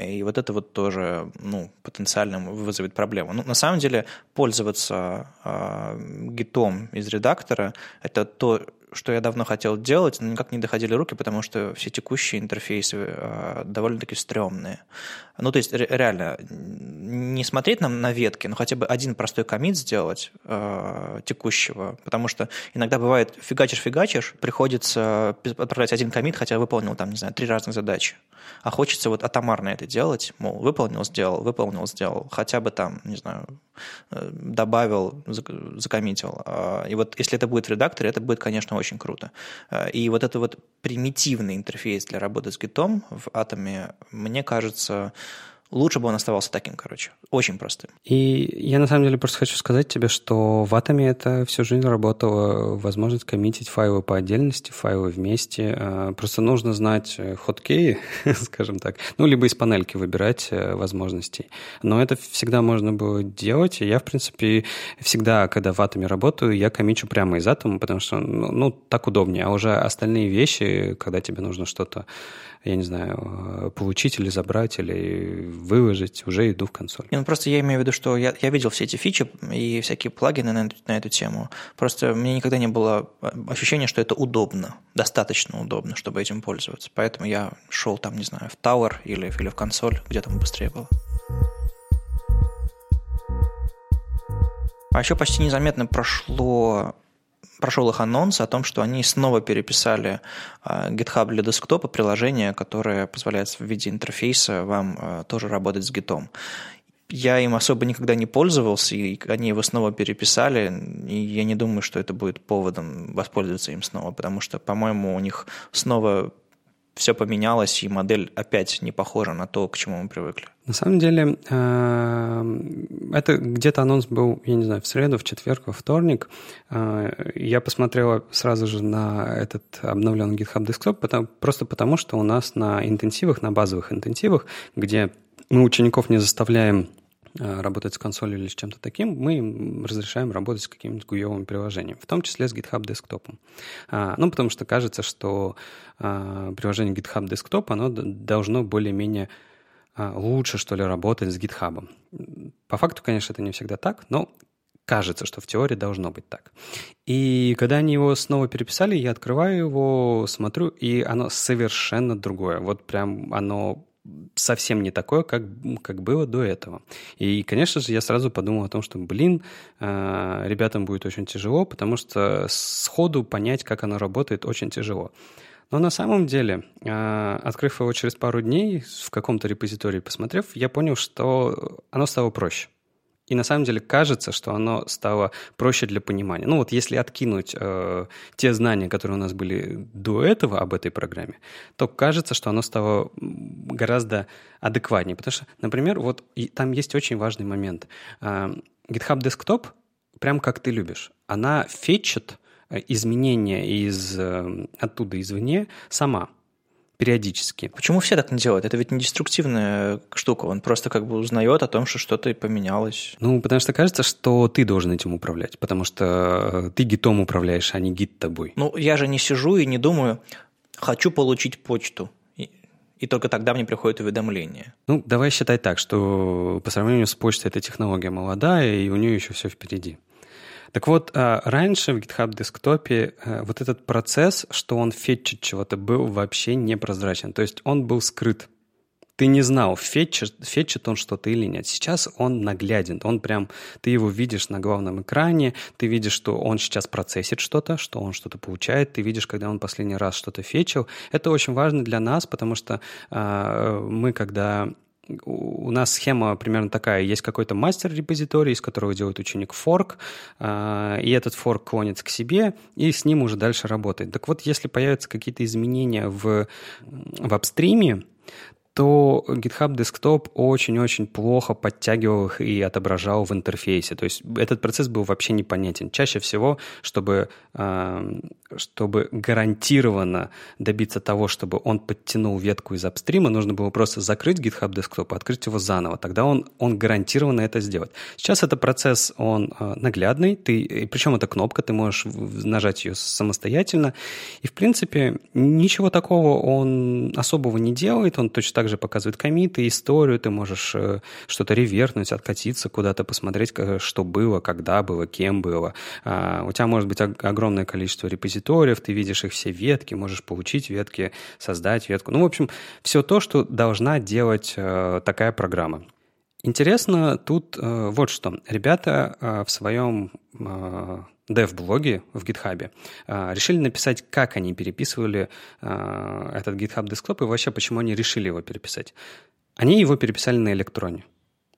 И вот это вот тоже, потенциально вызовет проблему. На самом деле, пользоваться гитом из редактора – это то, что я давно хотел делать, но никак не доходили руки, потому что все текущие интерфейсы довольно-таки стрёмные. Ну, то есть, реально, не смотреть нам на ветки, но хотя бы один простой коммит сделать текущего, потому что иногда бывает фигачишь, приходится отправлять один коммит, хотя выполнил, там, не знаю, 3 разных задачи. А хочется вот атомарно это делать, мол, выполнил, сделал, хотя бы там, не знаю, добавил, закоммитил. И вот если это будет в редакторе, это будет, конечно, очень круто. И вот это вот примитивный интерфейс для работы с Git'ом в Атоме, мне кажется, лучше бы он оставался таким, очень простым. И я на самом деле просто хочу сказать тебе, что в Атоме это всю жизнь работало, возможность коммитить файлы по отдельности, файлы вместе. Просто нужно знать хоткеи, скажем так, либо из панельки выбирать возможности. Но это всегда можно было делать. Я, в принципе, всегда, когда в Атоме работаю, я коммичу прямо из Атома, потому что, так удобнее. А уже остальные вещи, когда тебе нужно что-то, я не знаю, получить или забрать, или выложить, уже иду в консоль. Просто я имею в виду, что я видел все эти фичи и всякие плагины на эту тему. Просто мне никогда не было ощущения, что это удобно, достаточно удобно, чтобы этим пользоваться. Поэтому я шел там, не знаю, в Tower или в консоль, где там быстрее было. А еще почти незаметно прошел их анонс о том, что они снова переписали GitHub для десктопа, приложение, которое позволяет в виде интерфейса вам тоже работать с Git'ом. Я им особо никогда не пользовался, и они его снова переписали, и я не думаю, что это будет поводом воспользоваться им снова, потому что, по-моему, у них снова все поменялось, и модель опять не похожа на то, к чему мы привыкли. На самом деле, это где-то анонс был, я не знаю, в среду, в четверг, во вторник. Я посмотрел сразу же на этот обновленный GitHub Desktop, просто потому, что у нас на интенсивах, на базовых интенсивах, где мы учеников не заставляем работать с консолью или с чем-то таким, мы им разрешаем работать с каким-нибудь гуевым приложением, в том числе с GitHub Desktop. Потому что кажется, что приложение GitHub Desktop, оно должно более-менее лучше, что ли, работать с GitHub. По факту, конечно, это не всегда так, но кажется, что в теории должно быть так. И когда они его снова переписали, я открываю его, смотрю, и оно совершенно другое. Вот прям оно совсем не такое, как было до этого. И, конечно же, я сразу подумал о том, что, ребятам будет очень тяжело, потому что сходу понять, как оно работает, очень тяжело. Но на самом деле, открыв его через пару дней, в каком-то репозитории посмотрев, я понял, что оно стало проще. И на самом деле кажется, что оно стало проще для понимания. Ну вот если откинуть те знания, которые у нас были до этого об этой программе, то кажется, что оно стало гораздо адекватнее. Потому что, например, вот там есть очень важный момент. GitHub Desktop, прям как ты любишь, она фетчит изменения оттуда извне сама. Периодически. Почему все так не делают? Это ведь не деструктивная штука. Он просто узнает о том, что что-то поменялось. Потому что кажется, что ты должен этим управлять, потому что ты гитом управляешь, а не гит тобой. Я же не сижу и не думаю, хочу получить почту. И только тогда мне приходит уведомление. Давай считай так, что по сравнению с почтой эта технология молодая, и у нее еще все впереди. Так вот, раньше в GitHub Desktop вот этот процесс, что он фетчит чего-то, был вообще непрозрачен. То есть он был скрыт. Ты не знал, фетчит он что-то или нет. Сейчас он нагляден. Ты его видишь на главном экране, ты видишь, что он сейчас процессит что-то, что он что-то получает, ты видишь, когда он последний раз что-то фетчил. Это очень важно для нас, потому что у нас схема примерно такая. Есть какой-то мастер-репозиторий, из которого делает ученик форк, и этот форк клонится к себе, и с ним уже дальше работает. Так вот, если появятся какие-то изменения в апстриме, то GitHub Desktop очень-очень плохо подтягивал их и отображал в интерфейсе. То есть этот процесс был вообще непонятен. Чаще всего, чтобы гарантированно добиться того, чтобы он подтянул ветку из апстрима, нужно было просто закрыть GitHub Desktop, открыть его заново. Тогда он гарантированно это сделает. Сейчас этот процесс, он наглядный, причем это кнопка, ты можешь нажать ее самостоятельно. И, в принципе, ничего такого он особого не делает, он точно также показывает коммиты, историю, ты можешь что-то ревернуть, откатиться куда-то, посмотреть, что было, когда было, кем было. У тебя может быть огромное количество репозиториев, ты видишь их все ветки, можешь получить ветки, создать ветку. В общем, все то, что должна делать такая программа. Интересно тут вот что. Ребята в своем дев-блоге в GitHub решили написать, как они переписывали этот GitHub Desktop и вообще, почему они решили его переписать. Они его переписали на электроне.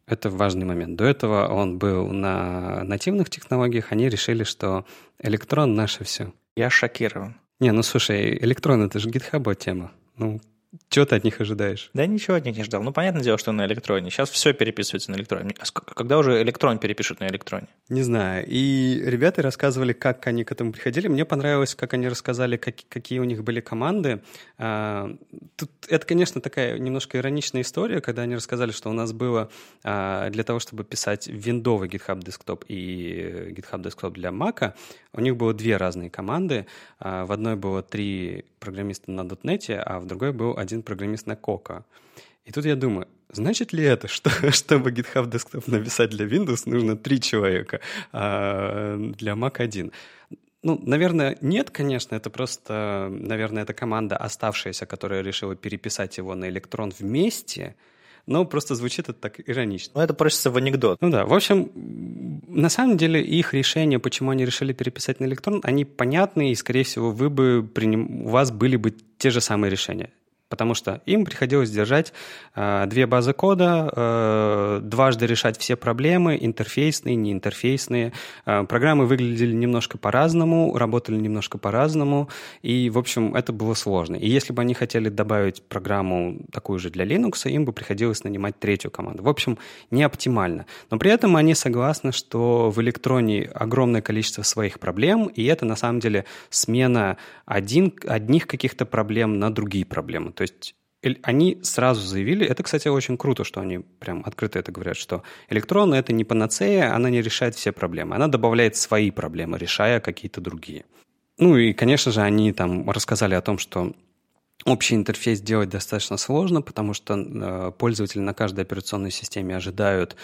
Это важный момент. До этого он был на нативных технологиях, они решили, что электрон наше все. Я шокирован. Слушай, электрон — это же GitHub тема. Чего ты от них ожидаешь? Да ничего от них не ждал. Понятное дело, что на электроне. Сейчас все переписывается на электроне. Когда уже электрон перепишут на электроне? Не знаю. И ребята рассказывали, как они к этому приходили. Мне понравилось, как они рассказали, какие у них были команды. Тут это, конечно, такая немножко ироничная история, когда они рассказали, что у нас было для того, чтобы писать виндовый GitHub Desktop и GitHub Desktop для Mac, у них было две разные команды. В одной было 3 программиста на .NET, а в другой был один программист на Кока. И тут я думаю, значит ли это, что чтобы GitHub Desktop написать для Windows, нужно 3 человека, а для Mac 1? Наверное, нет, конечно, это просто, наверное, это команда оставшаяся, которая решила переписать его на электрон вместе, но просто звучит это так иронично. Это просто в анекдот. В общем, на самом деле их решение, почему они решили переписать на электрон, они понятны, и, скорее всего, у вас были бы те же самые решения. Потому что им приходилось держать 2 базы кода, дважды решать все проблемы, интерфейсные, неинтерфейсные. Программы выглядели немножко по-разному, работали немножко по-разному, и, в общем, это было сложно. И если бы они хотели добавить программу такую же для Linux, им бы приходилось нанимать 3-ю команду. В общем, не оптимально. Но при этом они согласны, что в электроне огромное количество своих проблем, и это, на самом деле, смена одних каких-то проблем на другие проблемы. То есть они сразу заявили, это, кстати, очень круто, что они прям открыто это говорят, что электрон — это не панацея, она не решает все проблемы, она добавляет свои проблемы, решая какие-то другие. И, конечно же, они там рассказали о том, что Общий интерфейс делать достаточно сложно, потому что пользователи на каждой операционной системе ожидают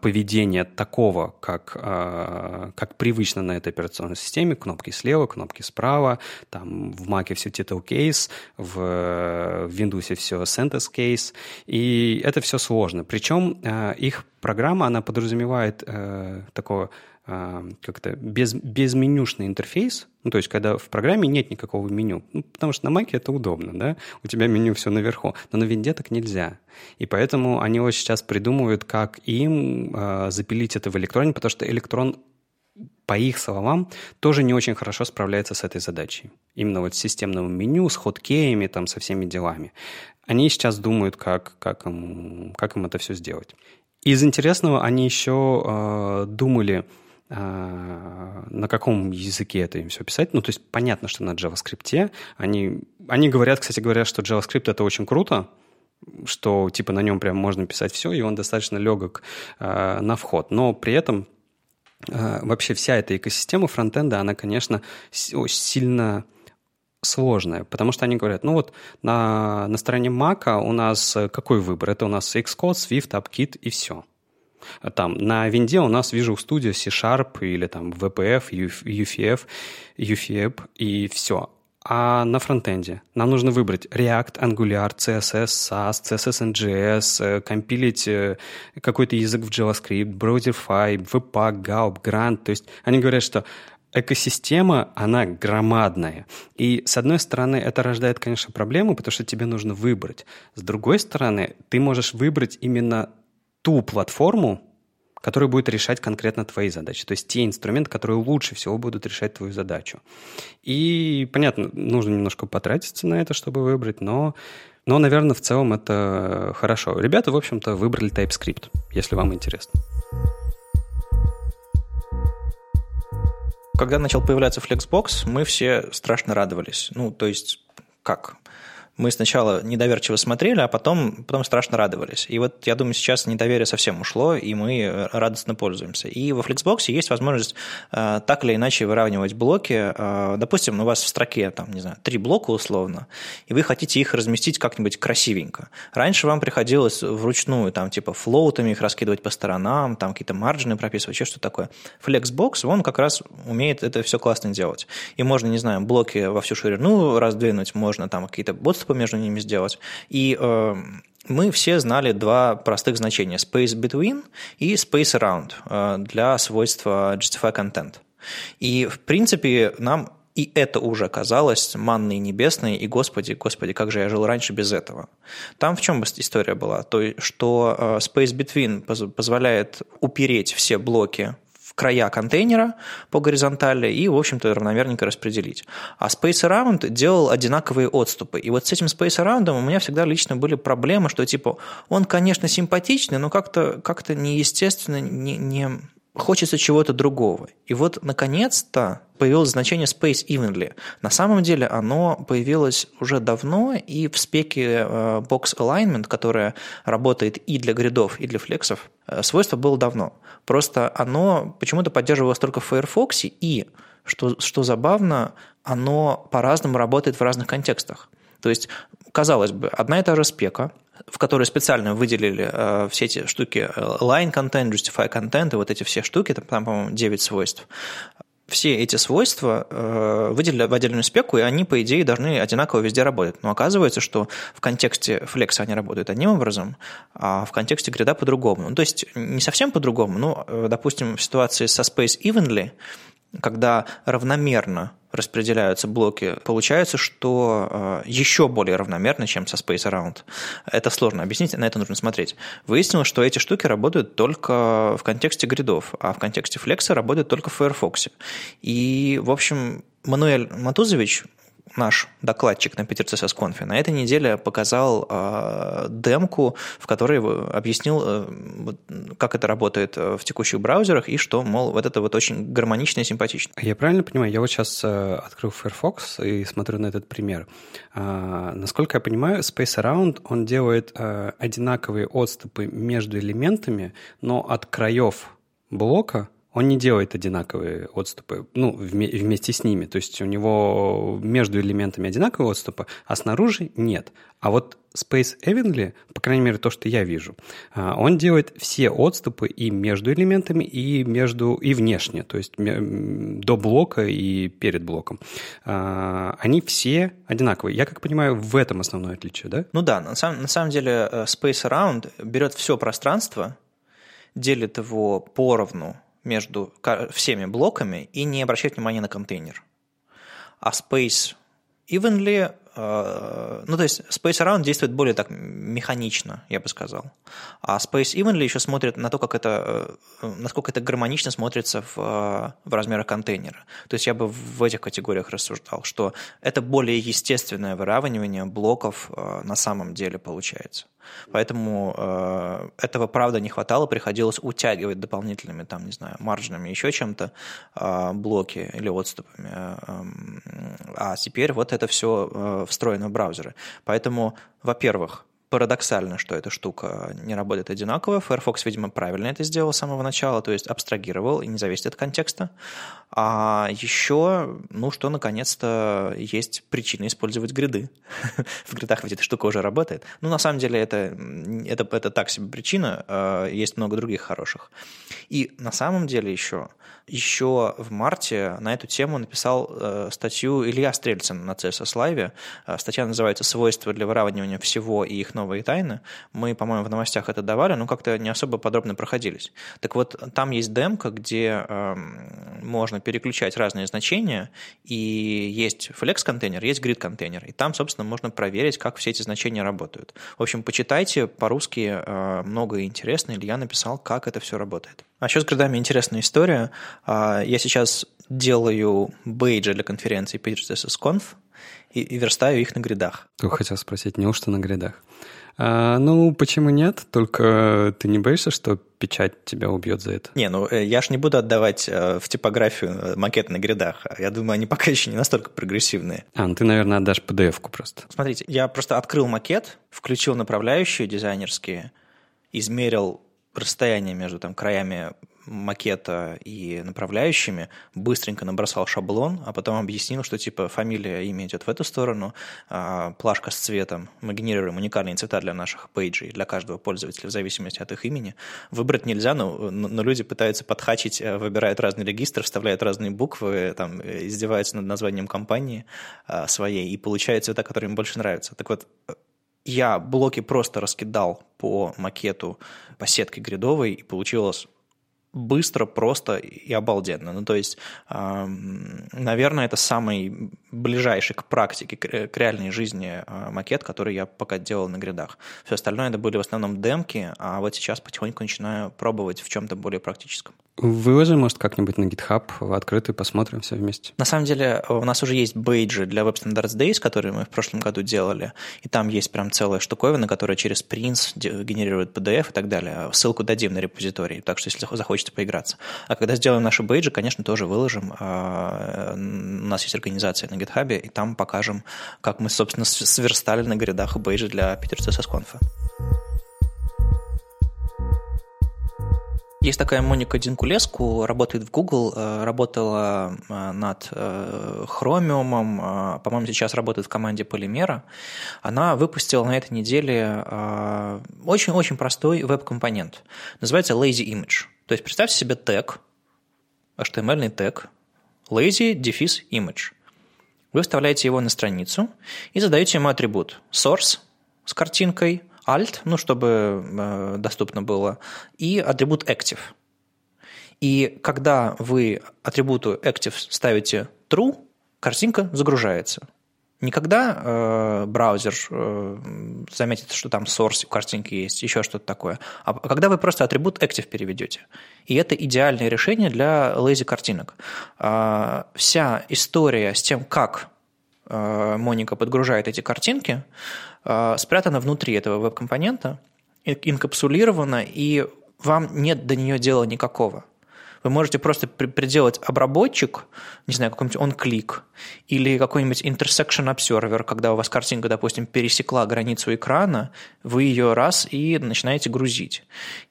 поведения такого, как привычно на этой операционной системе. Кнопки слева, кнопки справа. Там в Mac'е все title case, в Windows все sentence case. И это все сложно. Причем их программа, она подразумевает такого... как-то безменюшный интерфейс, ну, то есть когда в программе нет никакого меню, ну, потому что на Mac это удобно, да, у тебя меню все наверху, но на винде так нельзя, и поэтому они вот сейчас придумывают, как им запилить это в электроне, потому что электрон, по их словам, тоже не очень хорошо справляется с этой задачей, именно вот с системным меню, с хоткеями, там, со всеми делами. Они сейчас думают, как им это все сделать. Из интересного они еще думали, на каком языке это им все писать. Ну, то есть понятно, что на JavaScript. Они говорят, кстати говоря, что JavaScript — это очень круто, что типа на нем прям можно писать все, и он достаточно легок на вход. Но при этом вообще вся эта экосистема фронтенда, она, конечно, сильно... сложная, потому что они говорят, ну вот на стороне Mac у нас какой выбор? Это у нас Xcode, Swift, AppKit и все. Там на винде у нас Visual Studio, C-Sharp или там VPF, UFF и все. А на фронтенде нам нужно выбрать React, Angular, CSS, SAS, CSS MJS, компилить какой-то язык в JavaScript, Browserify, Webpack, Gaup, Grunt. То есть они говорят, что экосистема, она громадная. И, с одной стороны, это рождает, конечно, проблему, потому что тебе нужно выбрать. С другой стороны, ты можешь выбрать именно ту платформу, которая будет решать конкретно твои задачи. То есть те инструменты, которые лучше всего будут решать твою задачу. И, понятно, нужно немножко потратиться на это, чтобы выбрать, но наверное, в целом это хорошо. Ребята, в общем-то, выбрали TypeScript, если вам интересно. Когда начал появляться Flexbox, мы все страшно радовались. Ну, то есть, как? Мы сначала недоверчиво смотрели, а потом страшно радовались. И вот, я думаю, сейчас недоверие совсем ушло, и мы радостно пользуемся. И во Flexbox есть возможность так или иначе выравнивать блоки. Допустим, у вас в строке, там, не знаю, 3 блока условно, и вы хотите их разместить как-нибудь красивенько. Раньше вам приходилось вручную, там, типа, флоутами их раскидывать по сторонам, там, какие-то марджины прописывать, еще что-то такое. Flexbox, он как раз умеет это все классно делать. И можно, не знаю, блоки во всю ширину раздвинуть, можно там какие-то отступы между ними сделать. И мы все знали два простых значения: space between и space around для свойства justify content. И, в принципе, нам и это уже казалось манной небесной, и господи, как же я жил раньше без этого. Там в чем история была? То есть, что space between позволяет упереть все блоки края контейнера по горизонтали и, в общем-то, равномерненько распределить. А Space Around делал одинаковые отступы. И вот с этим Space Around у меня всегда лично были проблемы, что, типа, он, конечно, симпатичный, но как-то неестественно, не хочется чего-то другого. И вот, наконец-то, появилось значение Space Evenly. На самом деле оно появилось уже давно, и в спеке Box Alignment, которая работает и для гридов, и для флексов, свойство было давно. Просто оно почему-то поддерживалось только в Firefox, и, что забавно, оно по-разному работает в разных контекстах. То есть, казалось бы, одна и та же спека, в которой специально выделили все эти штуки line content, justify content и вот эти все штуки, там, по-моему, 9 свойств. Все эти свойства выделили в отдельную спеку, и они, по идее, должны одинаково везде работать. Но оказывается, что в контексте флекса они работают одним образом, а в контексте грида по-другому. Ну, то есть не совсем по-другому, но, допустим, в ситуации со space evenly, когда равномерно распределяются блоки, получается, что еще более равномерно, чем со Space Around. Это сложно объяснить, на это нужно смотреть. Выяснилось, что эти штуки работают только в контексте гридов, а в контексте флекса работают только в Firefox. И, в общем, Мануэль Матузович, наш докладчик на PiterCSS conf, на этой неделе показал демку, в которой объяснил, как это работает в текущих браузерах, и что, мол, вот это вот очень гармонично и симпатично. Я правильно понимаю? Я вот сейчас открыл Firefox и смотрю на этот пример. Насколько я понимаю, Space Around, он делает одинаковые отступы между элементами, но от краев блока он не делает одинаковые отступы, ну, вместе с ними. То есть у него между элементами одинаковые отступы, а снаружи нет. А вот Space Evenly, по крайней мере, то, что я вижу, он делает все отступы и между элементами, и внешне, то есть до блока и перед блоком. Они все одинаковые. Я как понимаю, в этом основное отличие, да? Ну да, на самом деле Space Around берет все пространство, делит его поровну между всеми блоками и не обращает внимания на контейнер. А Space Evenly... Ну, то есть Space Around действует более так механично, я бы сказал. А Space Evenly еще смотрит на то, как это, насколько это гармонично смотрится в размерах контейнера. То есть я бы в этих категориях рассуждал, что это более естественное выравнивание блоков на самом деле получается. Поэтому этого, правда, не хватало, приходилось утягивать дополнительными, там, не знаю, маржинами, еще чем-то блоки или отступами. А теперь вот это все встроено в браузеры. Поэтому, во-первых, парадоксально, что эта штука не работает одинаково. Firefox, видимо, правильно это сделал с самого начала, то есть абстрагировал и не зависит от контекста. А еще, ну что, наконец-то есть причина использовать гриды. В гридах ведь эта штука уже работает. Ну, на самом деле, это так себе причина. Есть много других хороших. И на самом деле еще в марте на эту тему написал статью Илья Стрельцин на CSS Live. Статья называется «Свойства для выравнивания всего и их новые тайны». Мы, по-моему, в новостях это давали, но как-то не особо подробно проходились. Так вот, там есть демка, где можно переключать разные значения, и есть flex-контейнер, есть grid-контейнер, и там, собственно, можно проверить, как все эти значения работают. В общем, почитайте, по-русски много интересного, Илья написал, как это все работает. А еще с гридами интересная история. Я сейчас делаю бейджи для конференции PiterCSS conf, и верстаю их на гридах. Только хотел спросить, неужто на гридах? Ну, почему нет? Только ты не боишься, что печать тебя убьет за это? Не, ну я ж не буду отдавать в типографию макет на гридах. Я думаю, они пока еще не настолько прогрессивные. Ну ты, наверное, отдашь PDF-ку просто. Смотрите, я просто открыл макет, включил направляющие дизайнерские, измерил расстояние между там краями макета и направляющими, быстренько набросал шаблон, а потом объяснил, что типа фамилия, имя идет в эту сторону, плашка с цветом, мы генерируем уникальные цвета для наших пейджей, для каждого пользователя в зависимости от их имени. Выбрать нельзя, но люди пытаются подхачить, выбирают разные регистры, вставляют разные буквы, там, издеваются над названием компании своей и получают цвета, которые им больше нравятся. Так вот, я блоки просто раскидал по макету, по сетке гридовой, и получилось быстро, просто и обалденно. Ну, то есть, наверное, это самый ближайший к практике, к реальной жизни макет, который я пока делал на гридах. Все остальное это были в основном демки, а вот сейчас потихоньку начинаю пробовать в чем-то более практическом. Выложим, может, как-нибудь на GitHub в открытую, посмотрим все вместе. На самом деле, у нас уже есть бейджи для Web Standards Days, которые мы в прошлом году делали, и там есть прям целая штуковина, которая через Prince генерирует PDF и так далее. Ссылку дадим на репозиторий, так что, если захочется поиграться. А когда сделаем наши бейджи, конечно, тоже выложим. У нас есть организация на GitHub, и там покажем, как мы, собственно, сверстали на гридах бейджи для PiterCSS Conf. Есть такая Моника Динкулеску, работает в Google, работала над Chromium, по-моему, сейчас работает в команде Полимера. Она выпустила на этой неделе очень-очень простой веб-компонент. Называется Lazy Image. То есть представьте себе тег, HTML-ный тег, lazy-image. Вы вставляете его на страницу и задаете ему атрибут source с картинкой, alt, ну, чтобы доступно было, и атрибут active. И когда вы атрибуту active ставите true, картинка загружается. Никогда браузер заметит, что там source в картинке есть, еще что-то такое. А когда вы просто атрибут active переведете. И это идеальное решение для lazy картинок. Вся история с тем, как Моника подгружает эти картинки, спрятана внутри этого веб-компонента, инкапсулирована, и вам нет до нее дела никакого. вы можете просто приделать обработчик, не знаю, какой-нибудь onClick или какой-нибудь intersection observer, когда у вас картинка, допустим, пересекла границу экрана, вы ее раз и начинаете грузить.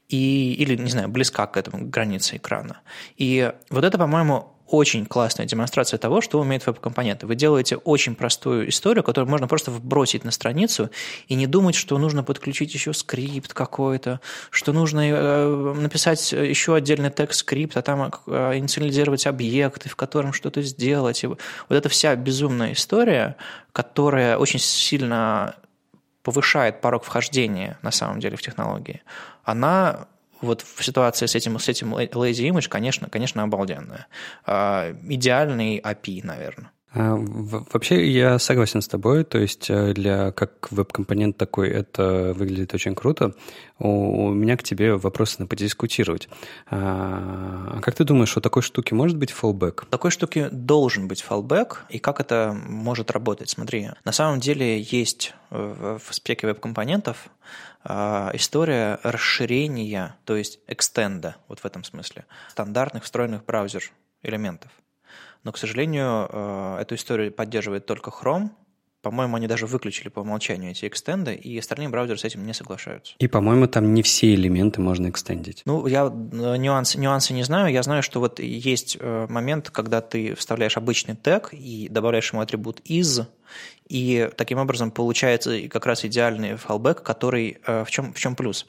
Или, не знаю, близка к этому границе экрана. И вот это, по-моему, очень классная демонстрация того, что умеют веб-компоненты. Вы делаете очень простую историю, которую можно просто вбросить на страницу и не думать, что нужно подключить еще скрипт какой-то, что нужно написать еще отдельный текст-скрипт, а там инициализировать объекты, в котором что-то сделать. И вот эта вся безумная история, которая очень сильно повышает порог вхождения, на самом деле, в технологии, она... Вот в ситуации с этим Lazy Image, конечно, обалденная. Идеальный API, наверное. Вообще я согласен с тобой, то есть как веб-компонент такой это выглядит очень круто. У меня к тебе вопрос на подискутировать. А как ты думаешь, у такой штуки может быть фаллбэк? У такой штуки должен быть фаллбэк, и как это может работать? Смотри, на самом деле есть в спеке веб-компонентов история расширения, то есть экстенда, вот в этом смысле, стандартных встроенных браузер-элементов. Но, к сожалению, эту историю поддерживает только Chrome. По-моему, они даже выключили по умолчанию эти экстенды, и остальные браузеры с этим не соглашаются. И, по-моему, там не все элементы можно экстендить. Ну, я нюансы не знаю. Я знаю, что вот есть момент, когда ты вставляешь обычный тег и добавляешь ему атрибут is, и таким образом получается как раз идеальный фаллбэк, который... В чем плюс?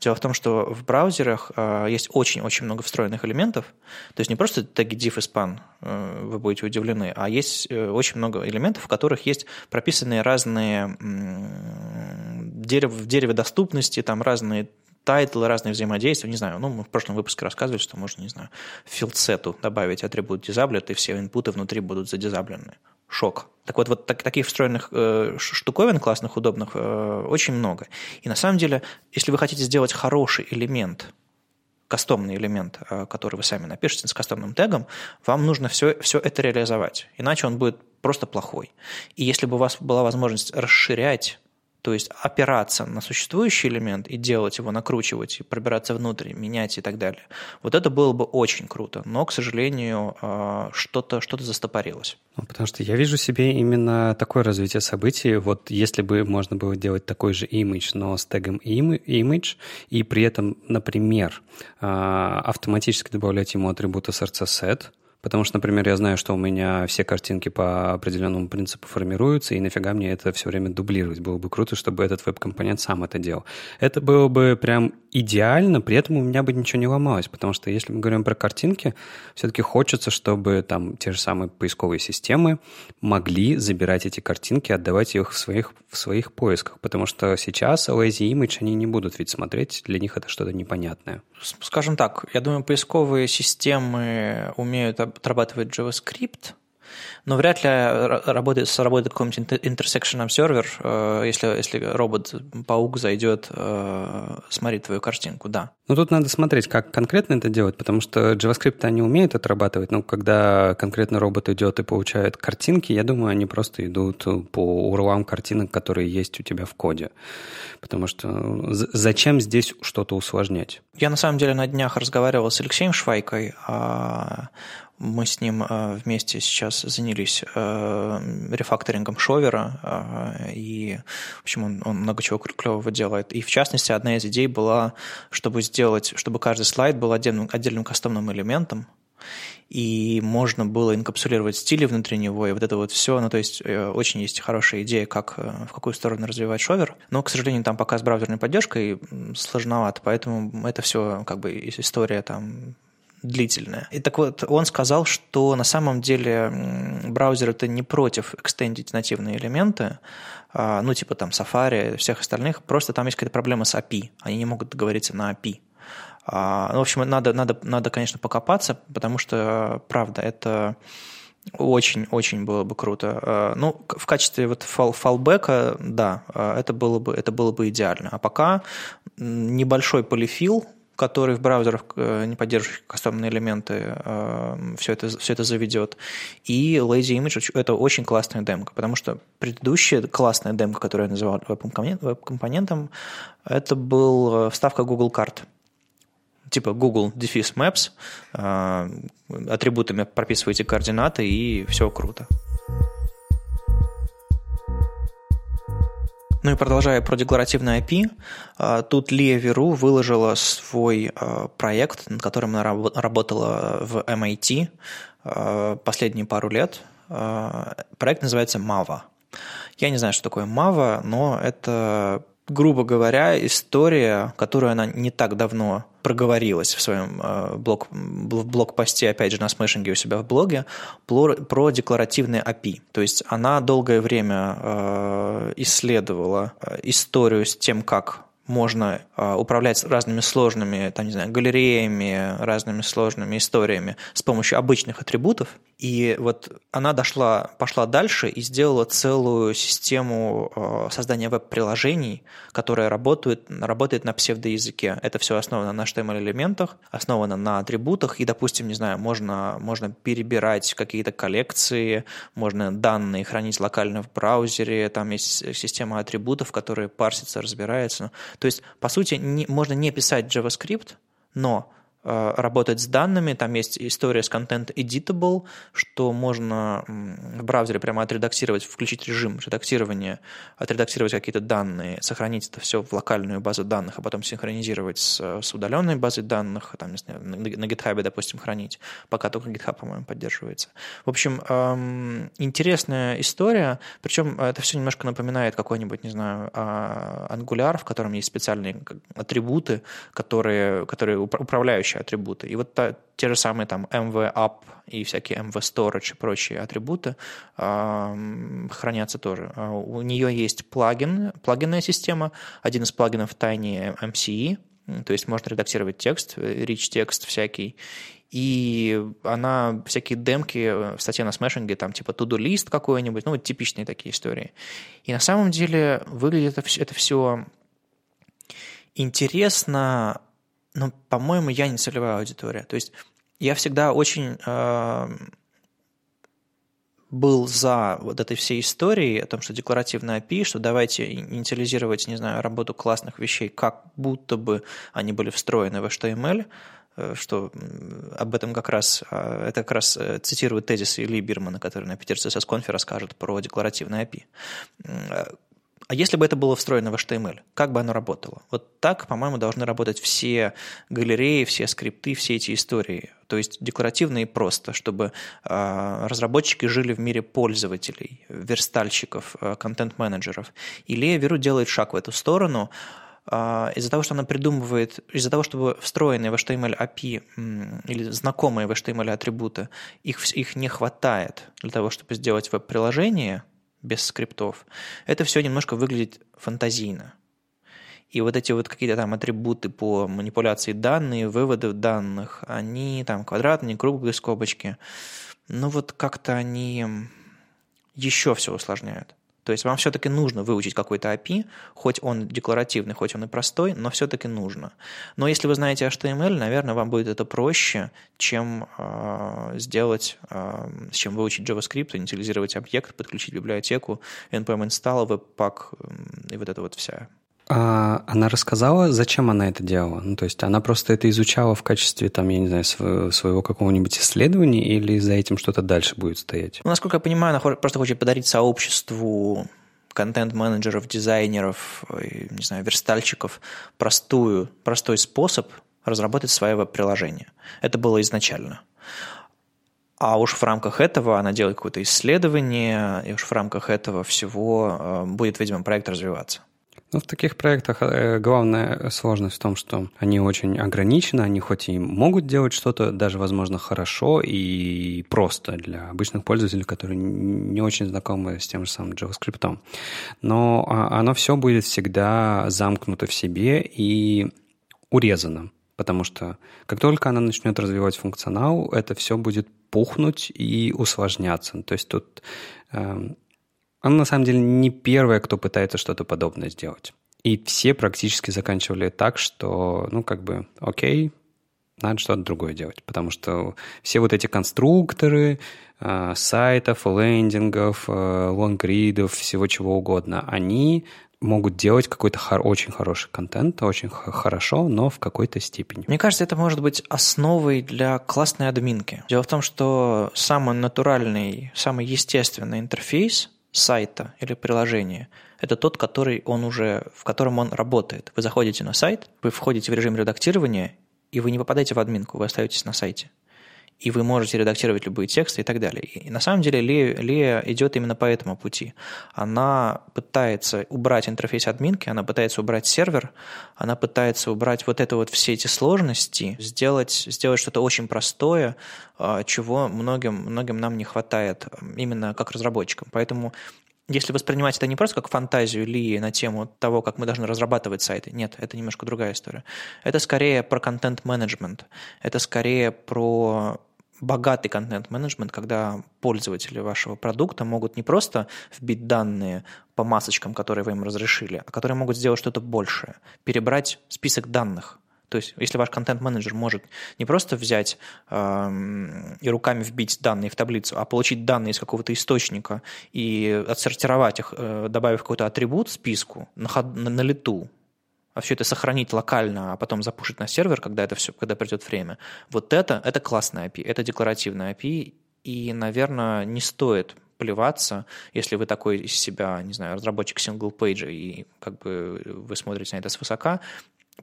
Дело в том, что в браузерах есть очень-очень много встроенных элементов. То есть не просто теги div и span, вы будете удивлены, а есть очень много элементов, в которых есть прописанные разные в дереве доступности, там разные тайтлы, разные взаимодействия, не знаю, ну, мы в прошлом выпуске рассказывали, что можно, не знаю, филдсету добавить атрибут disablet, и все инпуты внутри будут задизаблены. Шок. Так вот, таких встроенных штуковин классных, удобных очень много. И на самом деле, если вы хотите сделать хороший элемент, кастомный элемент, который вы сами напишете с кастомным тегом, вам нужно все это реализовать. Иначе он будет просто плохой. И если бы у вас была возможность расширять, то есть опираться на существующий элемент и делать его, накручивать, и пробираться внутрь, менять и так далее, вот это было бы очень круто. Но, к сожалению, что-то застопорилось. Потому что я вижу себе именно такое развитие событий. Вот если бы можно было делать такой же image, но с тегом image, и при этом, например, автоматически добавлять ему атрибуты src-set, потому что, например, я знаю, что у меня все картинки по определенному принципу формируются, и нафига мне это все время дублировать? Было бы круто, чтобы этот веб-компонент сам это делал. Это было бы прям идеально, при этом у меня бы ничего не ломалось, потому что если мы говорим про картинки, все-таки хочется, чтобы там те же самые поисковые системы могли забирать эти картинки, отдавать их в своих поисках, потому что сейчас Lazy Image они не будут ведь смотреть, для них это что-то непонятное. Скажем так, я думаю, поисковые системы умеют отрабатывать JavaScript, но вряд ли сработает какой-нибудь intersection observer, если робот-паук зайдет, смотрит твою картинку, да. Ну, тут надо смотреть, как конкретно это делать, потому что JavaScript они умеют отрабатывать, но когда конкретно робот идет и получает картинки, я думаю, они просто идут по урлам картинок, которые есть у тебя в коде. Потому что зачем здесь что-то усложнять? Я, на самом деле, на днях разговаривал с Алексеем Швайкой. Мы с ним вместе сейчас занялись рефакторингом шовера, и, в общем, он много чего клевого делает. И, в частности, одна из идей была, чтобы каждый слайд был отдельным кастомным элементом, и можно было инкапсулировать стили внутри него, и вот это вот все. Ну, то есть, очень есть хорошая идея, в какую сторону развивать шовер. Но, к сожалению, там пока с браузерной поддержкой сложновато, поэтому это все как бы история там... длительная. И так вот, он сказал, что на самом деле браузеры-то не против экстендить нативные элементы, ну, типа там Safari, всех остальных, просто там есть какая-то проблема с API, они не могут договориться на API. Ну, в общем, надо, конечно, покопаться, потому что, правда, это... Очень-очень было бы круто. Ну, в качестве вот фаллбэка, да, это было бы идеально. А пока небольшой полифил, который в браузерах, не поддерживающих кастомные элементы, все это заведет. И Lazy Image – это очень классная демка, потому что предыдущая классная демка, которую я называл веб-компонентом, это была вставка Google карт. типа Google-Maps, атрибутами прописываете координаты, и все круто. Ну и продолжая про декларативное API, тут Лия Веру выложила свой проект, над которым она работала в MIT последние пару лет. Проект называется Mavo. Я не знаю, что такое Mavo, но это, грубо говоря, история, которую она не так давно проговорилась в своем блог-посте, опять же, на смешинге у себя в блоге, про декларативные API. То есть она долгое время исследовала историю с тем, как можно управлять разными сложными, там, не знаю, галереями, разными сложными историями с помощью обычных атрибутов. И вот она пошла дальше и сделала целую систему создания веб-приложений, которая работает на псевдоязыке. Это все основано на HTML-элементах, основано на атрибутах. И, допустим, не знаю, можно перебирать какие-то коллекции, можно данные хранить локально в браузере. Там есть система атрибутов, которые парсятся, разбираются. То есть, по сути, можно не писать JavaScript, но работать с данными. Там есть история с Content Editable, что можно в браузере прямо отредактировать, включить режим редактирования, отредактировать какие-то данные, сохранить это все в локальную базу данных, а потом синхронизировать с удаленной базой данных, там, не знаю, на GitHub, допустим, хранить, пока только GitHub, по-моему, поддерживается. В общем, интересная история, причем это все немножко напоминает какой-нибудь, не знаю, Angular, в котором есть специальные атрибуты, которые управляющие атрибуты. И вот те же самые там MV-App и всякие MV-Storage и прочие атрибуты хранятся тоже. У нее есть плагинная система. Один из плагинов Tiny MCE, то есть можно редактировать текст, rich-текст всякий. И она всякие демки в статье на смешинге, там типа to-do-лист какой-нибудь, ну вот типичные такие истории. И на самом деле выглядит это все интересно. Но, по-моему, я не целевая аудитория. То есть я всегда очень был за вот этой всей историей о том, что декларативная API, что давайте инициализировать, не знаю, работу классных вещей, как будто бы они были встроены в HTML, что об этом как раз цитирует тезис Ильи Бирмана, который на PiterCSS conf расскажет про декларативные API. А если бы это было встроено в HTML, как бы оно работало? Вот так, по-моему, должны работать все галереи, все скрипты, все эти истории. То есть декларативно и просто, чтобы разработчики жили в мире пользователей, верстальщиков, контент-менеджеров. И Лия Веру делает шаг в эту сторону. Из-за того, что она придумывает, из-за того, чтобы встроенные в HTML API или знакомые в HTML атрибуты, их не хватает для того, чтобы сделать веб-приложение без скриптов, это все немножко выглядит фантазийно. И вот эти вот какие-то там атрибуты по манипуляции данных, выводы данных, они там квадратные, круглые скобочки, ну вот как-то они еще все усложняют. То есть вам все-таки нужно выучить какой-то API, хоть он декларативный, хоть он и простой, но все-таки нужно. Но если вы знаете HTML, наверное, вам будет это проще, чем чем выучить JavaScript, инициализировать объект, подключить библиотеку, npm install, webpack и вот это вот вся. Она рассказала, зачем она это делала? Ну, то есть она просто это изучала в качестве, там, я не знаю, своего какого-нибудь исследования, или за этим что-то дальше будет стоять? Ну, насколько я понимаю, она просто хочет подарить сообществу контент-менеджеров, дизайнеров, не знаю, верстальщиков простой способ разработать свое веб-приложение. Это было изначально. А уж в рамках этого она делает какое-то исследование, и уж в рамках этого всего будет, видимо, проект развиваться. Ну, в таких проектах главная сложность в том, что они очень ограничены, они хоть и могут делать что-то, даже, возможно, хорошо и просто для обычных пользователей, которые не очень знакомы с тем же самым JavaScript. Но оно все будет всегда замкнуто в себе и урезано, потому что как только она начнет развивать функционал, это все будет пухнуть и усложняться. То есть тут... Она, на самом деле, не первая, кто пытается что-то подобное сделать. И все практически заканчивали так, что, окей, надо что-то другое делать. Потому что все вот эти конструкторы сайтов, лендингов, лонгридов, всего чего угодно, они могут делать какой-то очень хороший контент, очень хорошо, но в какой-то степени. Мне кажется, это может быть основой для классной админки. Дело в том, что самый натуральный, самый естественный интерфейс сайта или приложения – это тот, который он уже, в котором он работает. Вы заходите на сайт, вы входите в режим редактирования, и вы не попадаете в админку, вы остаетесь на сайте. И вы можете редактировать любые тексты и так далее. И на самом деле Лия идет именно по этому пути. Она пытается убрать интерфейс админки, она пытается убрать сервер, она пытается убрать все эти сложности, сделать что-то очень простое, чего многим нам не хватает именно как разработчикам. Поэтому если воспринимать это не просто как фантазию Лии на тему того, как мы должны разрабатывать сайты, нет, это немножко другая история. Это скорее про контент-менеджмент, это скорее про богатый контент-менеджмент, когда пользователи вашего продукта могут не просто вбить данные по масочкам, которые вы им разрешили, а которые могут сделать что-то большее, перебрать список данных. То есть, если ваш контент-менеджер может не просто взять и руками вбить данные в таблицу, а получить данные из какого-то источника и отсортировать их, добавив какой-то атрибут списку на лету, а все это сохранить локально, а потом запушить на сервер, когда придет время, вот это классная API, это декларативная API, и, наверное, не стоит плеваться, если вы такой из себя, не знаю, разработчик сингл-пейджа, и как бы вы смотрите на это свысока.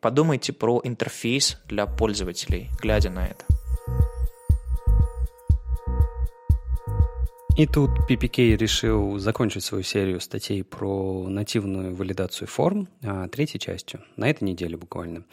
Подумайте про интерфейс для пользователей, глядя на это. И тут PPK решил закончить свою серию статей про нативную валидацию форм третьей частью, на этой неделе буквально.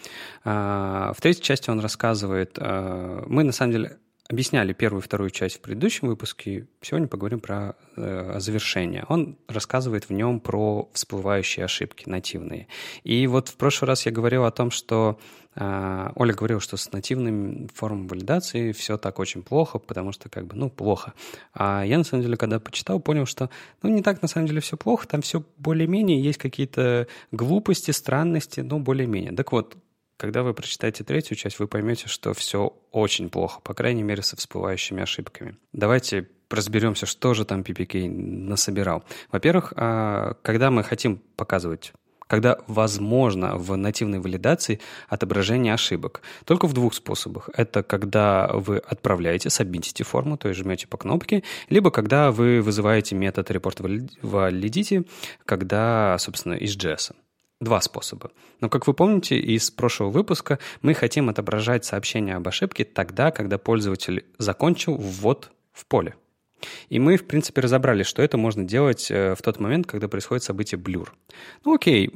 В третьей части он рассказывает, мы на самом деле объясняли первую и вторую часть в предыдущем выпуске, сегодня поговорим про завершение. Он рассказывает в нем про всплывающие ошибки нативные. И вот в прошлый раз я говорил о том, что Оля говорила, что с нативными формами валидации все так очень плохо, потому что как бы, плохо. А я, на самом деле, когда почитал, понял, что не так, на самом деле, все плохо, там все более-менее, есть какие-то глупости, странности, но более-менее. Так вот, когда вы прочитаете третью часть, вы поймете, что все очень плохо, по крайней мере, со всплывающими ошибками. Давайте разберемся, что же там PPK насобирал. Во-первых, когда мы хотим показывать, когда возможно в нативной валидации отображение ошибок. Только в двух способах. Это когда вы отправляете, сабмитите форму, то есть жмете по кнопке, либо когда вы вызываете метод report_validity, когда, собственно, из JS. Два способа. Но, как вы помните, из прошлого выпуска мы хотим отображать сообщение об ошибке тогда, когда пользователь закончил ввод в поле. И мы, в принципе, разобрались, что это можно делать в тот момент, когда происходит событие blur. Окей.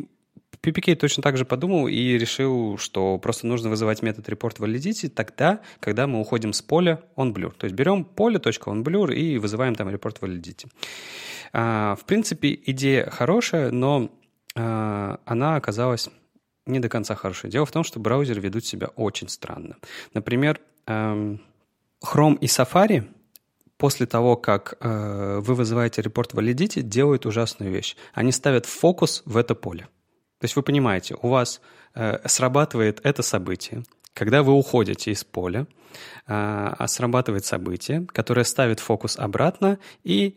PPK точно так же подумал и решил, что просто нужно вызывать метод report_validity тогда, когда мы уходим с поля onBlur. То есть берем поле.onBlur и вызываем там report_validity. В принципе, идея хорошая, но она оказалась не до конца хорошей. Дело в том, что браузеры ведут себя очень странно. Например, Chrome и Safari после того, как вы вызываете report validity, делают ужасную вещь. Они ставят фокус в это поле. То есть вы понимаете, у вас срабатывает это событие, когда вы уходите из поля, срабатывает событие, которое ставит фокус обратно, и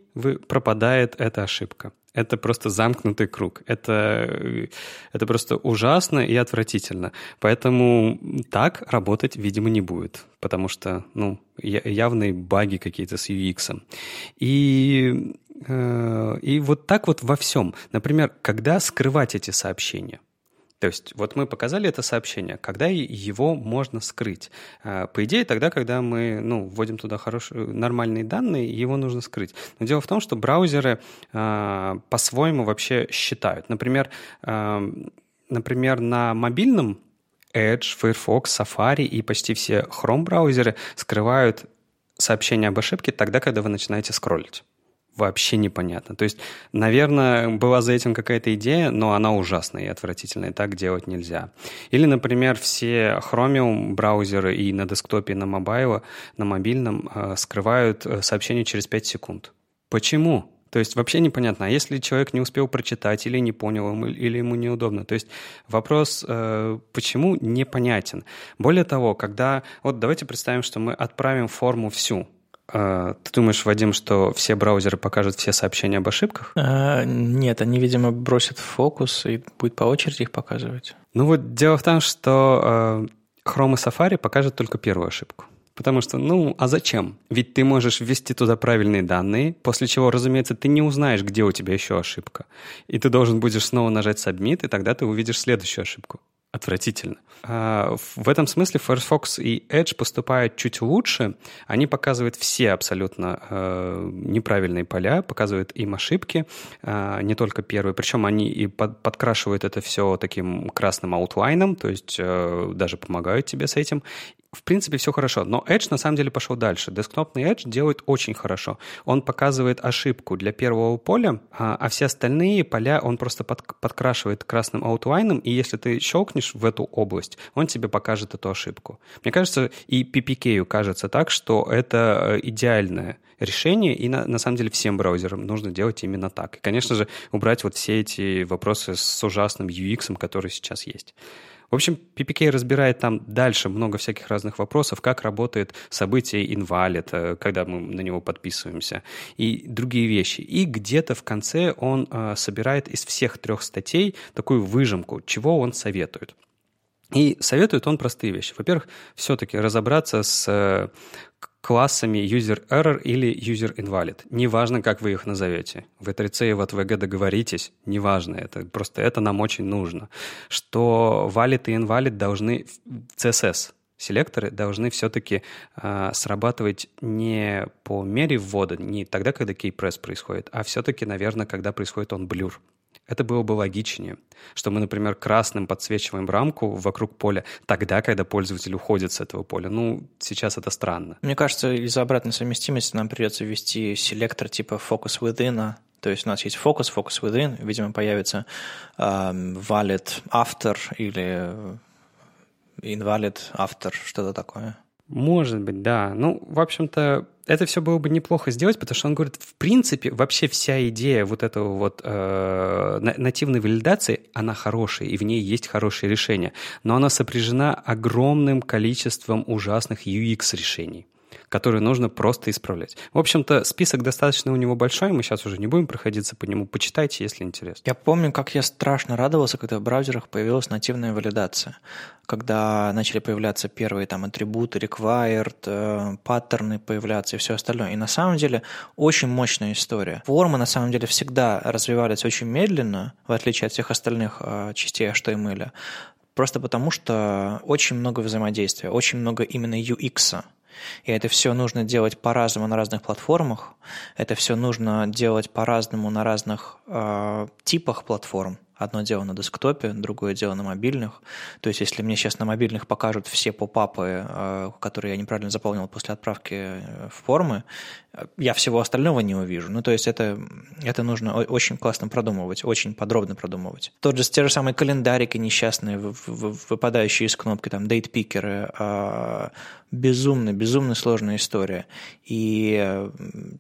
пропадает эта ошибка. Это просто замкнутый круг. Это просто ужасно и отвратительно. Поэтому так работать, видимо, не будет. Потому что, явные баги какие-то с UX. И вот так вот во всем. Например, когда скрывать эти сообщения? То есть вот мы показали это сообщение, когда его можно скрыть. По идее, тогда, когда мы вводим туда нормальные данные, его нужно скрыть. Но дело в том, что браузеры по-своему вообще считают. Например, на мобильном Edge, Firefox, Safari и почти все Chrome браузеры скрывают сообщение об ошибке тогда, когда вы начинаете скроллить. Вообще непонятно. То есть, наверное, была за этим какая-то идея, но она ужасная и отвратительная, и так делать нельзя. Или, например, все Chromium браузеры и на десктопе, и на мобильном скрывают сообщение через 5 секунд. Почему? То есть вообще непонятно. А если человек не успел прочитать или не понял, или ему неудобно? То есть вопрос, почему, непонятен. Более того, когда... Вот давайте представим, что мы отправим форму всю, Ты думаешь, Вадим, что все браузеры покажут все сообщения об ошибках? Нет, они, видимо, бросят фокус и будет по очереди их показывать. Ну вот дело в том, что Chrome и Safari покажут только первую ошибку. Потому что, ну, а зачем? Ведь ты можешь ввести туда правильные данные, после чего, разумеется, ты не узнаешь, где у тебя еще ошибка. И ты должен будешь снова нажать Submit, и тогда ты увидишь следующую ошибку. Отвратительно. В этом смысле Firefox и Edge поступают чуть лучше. Они показывают все абсолютно неправильные поля, показывают им ошибки, не только первые. Причем они и подкрашивают это все таким красным аутлайном, то есть даже помогают тебе с этим. В принципе, все хорошо, но Edge на самом деле пошел дальше. Десктопный Edge делает очень хорошо. Он показывает ошибку для первого поля, а все остальные поля он просто подкрашивает красным аутлайном, и если ты щелкнешь в эту область, он тебе покажет эту ошибку. Мне кажется, и PPK кажется так, что это идеальное решение, и на самом деле всем браузерам нужно делать именно так. И, конечно же, убрать вот все эти вопросы с ужасным UX, который сейчас есть. В общем, PPK разбирает там дальше много всяких разных вопросов, как работает событие invalid, когда мы на него подписываемся, и другие вещи. И где-то в конце он собирает из всех трех статей такую выжимку, чего он советует. И советует он простые вещи. Во-первых, все-таки разобраться с классами user error или user invalid. Неважно, как вы их назовете. В E3C и в ATVG договоритесь. Неважно. Это, просто это нам очень нужно. Что valid и invalid должны... CSS-селекторы должны все-таки срабатывать не по мере ввода, не тогда, когда keypress происходит, а все-таки, наверное, когда происходит он блюр. Это было бы логичнее, что мы, например, красным подсвечиваем рамку вокруг поля тогда, когда пользователь уходит с этого поля. Ну, сейчас это странно. Мне кажется, из-за обратной совместимости нам придется ввести селектор типа focus within. То есть у нас есть focus, focus within, видимо, появится valid after или invalid after, что-то такое. Может быть, да. Ну, в общем-то, это все было бы неплохо сделать, потому что он говорит, в принципе, вообще вся идея вот этого вот нативной валидации, она хорошая, и в ней есть хорошие решения, но она сопряжена огромным количеством ужасных UX-решений, которые нужно просто исправлять. В общем-то, список достаточно у него большой, мы сейчас уже не будем проходиться по нему, почитайте, если интересно. Я помню, как я страшно радовался, когда в браузерах появилась нативная валидация. Когда начали появляться первые там атрибуты, required, паттерны появляться и все остальное. И на самом деле очень мощная история. Формы на самом деле всегда развивались очень медленно, в отличие от всех остальных частей HTML. Просто потому, что очень много взаимодействия, очень много именно UX-а. И это все нужно делать по-разному на разных платформах, это все нужно делать по-разному на разных типах платформ. Одно дело на десктопе, другое дело на мобильных. То есть, если мне сейчас на мобильных покажут все попапы, которые я неправильно заполнил после отправки формы, я всего остального не увижу. Ну, то есть, это нужно очень классно продумывать, очень подробно продумывать. Те же самые календарики несчастные, выпадающие из кнопки, там, дейт-пикеры, безумно сложная история. И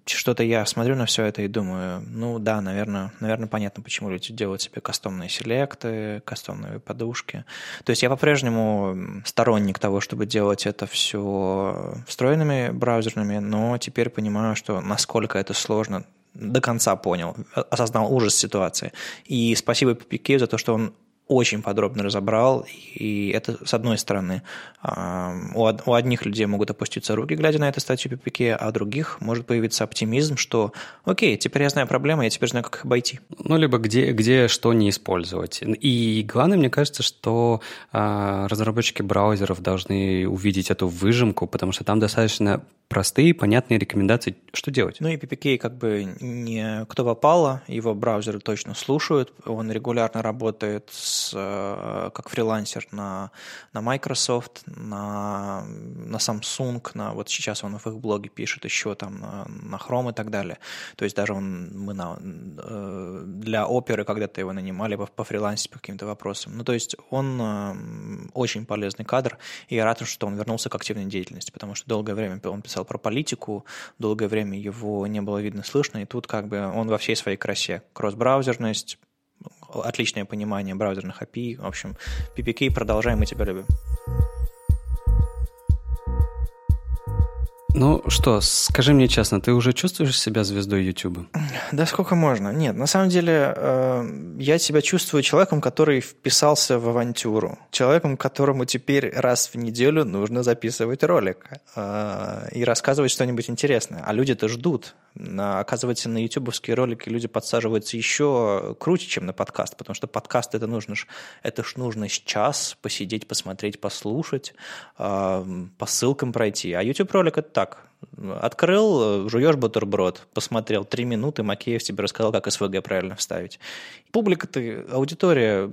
что-то я смотрю на все это и думаю, ну да, наверное, понятно, почему люди делают себе кастомные селекты, кастомные подушки. То есть я по-прежнему сторонник того, чтобы делать это все встроенными браузерами, но теперь понимаю, что насколько это сложно, до конца понял, осознал ужас ситуации. И спасибо PPK за то, что он очень подробно разобрал, и это, с одной стороны, у одних людей могут опуститься руки, глядя на эту статью PPK, а у других может появиться оптимизм, что окей, теперь я знаю проблемы, я теперь знаю, как их обойти. Ну, либо где что не использовать. И главное, мне кажется, что разработчики браузеров должны увидеть эту выжимку, потому что там достаточно простые, понятные рекомендации, что делать. Ну и PPK как бы не кто попало, его браузеры точно слушают, он регулярно работает как фрилансер на Microsoft, на Samsung, вот сейчас он в их блоге пишет еще там на Chrome и так далее. То есть даже для оперы когда-то его нанимали по фрилансе по каким-то вопросам. Ну то есть он очень полезный кадр, и я рад, что он вернулся к активной деятельности, потому что долгое время он писал про политику, долгое время его не было видно, слышно, и тут как бы он во всей своей красе. Кросс-браузерность, отличное понимание браузерных API, в общем, PPK, продолжаем, мы тебя любим. Ну что, скажи мне честно, ты уже чувствуешь себя звездой YouTube? Да сколько можно? Нет, на самом деле я себя чувствую человеком, который вписался в авантюру. Человеком, которому теперь раз в неделю нужно записывать ролик и рассказывать что-нибудь интересное. А люди-то ждут. Оказывается, на ютубовские ролики люди подсаживаются еще круче, чем на подкаст, потому что подкаст это ж нужно час посидеть, посмотреть, послушать, по ссылкам пройти. А YouTube-ролик это так. Открыл, жуешь бутерброд, посмотрел 3 минуты, Макеев тебе рассказал, как СВГ правильно вставить. Публика-то, аудитория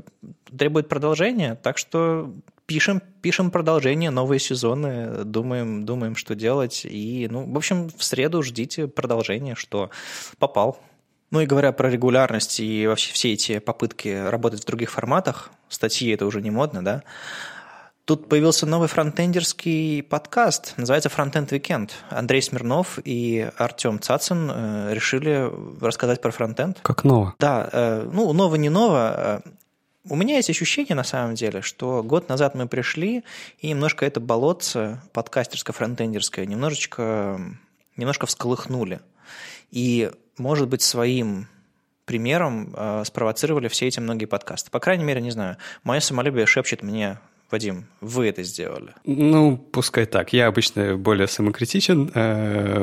требует продолжения, так что пишем продолжение, новые сезоны, думаем, что делать. И, в общем, в среду ждите продолжение, что попал. Ну и говоря про регулярность и вообще все эти попытки работать в других форматах, статьи это уже не модно, да? Тут появился новый фронтендерский подкаст, называется «Фронтенд Weekend». Андрей Смирнов и Артем Цацин решили рассказать про фронтенд. Как ново? Да, ново не ново. У меня есть ощущение, на самом деле, что год назад мы пришли, и немножко это болотце подкастерско-фронтендерское немножко всколыхнули. И, может быть, своим примером спровоцировали все эти многие подкасты. По крайней мере, не знаю, мое самолюбие шепчет мне: Вадим, вы это сделали. Пускай так. Я обычно более самокритичен.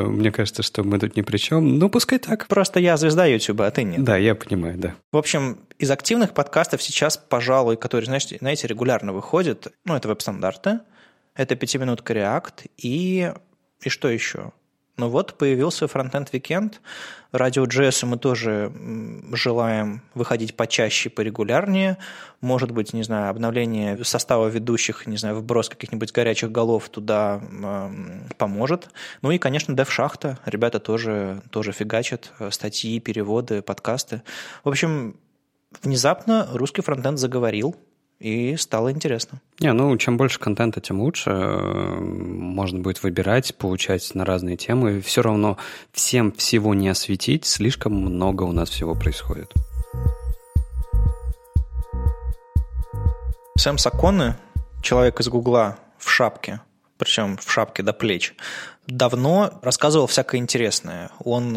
Мне кажется, что мы тут ни при чем. Пускай так. Просто я звезда Ютуба, а ты нет. Да, я понимаю, да. В общем, из активных подкастов сейчас, пожалуй, которые, знаете, регулярно выходят, это веб-стандарты, это 5-минутка React и что еще? Появился Frontend Weekend. Радио JS мы тоже желаем выходить почаще, порегулярнее. Может быть, не знаю, обновление состава ведущих, не знаю, вброс каких-нибудь горячих голов туда поможет. И, конечно, DevShachta. Ребята тоже фигачат. Статьи, переводы, подкасты. В общем, внезапно русский фронтенд заговорил. И стало интересно. Чем больше контента, тем лучше. Можно будет выбирать, получать на разные темы. Все равно всем всего не осветить. Слишком много у нас всего происходит. Сэм Саконе, человек из Гугла в шапке, причем в шапке до плеч, давно рассказывал всякое интересное. Он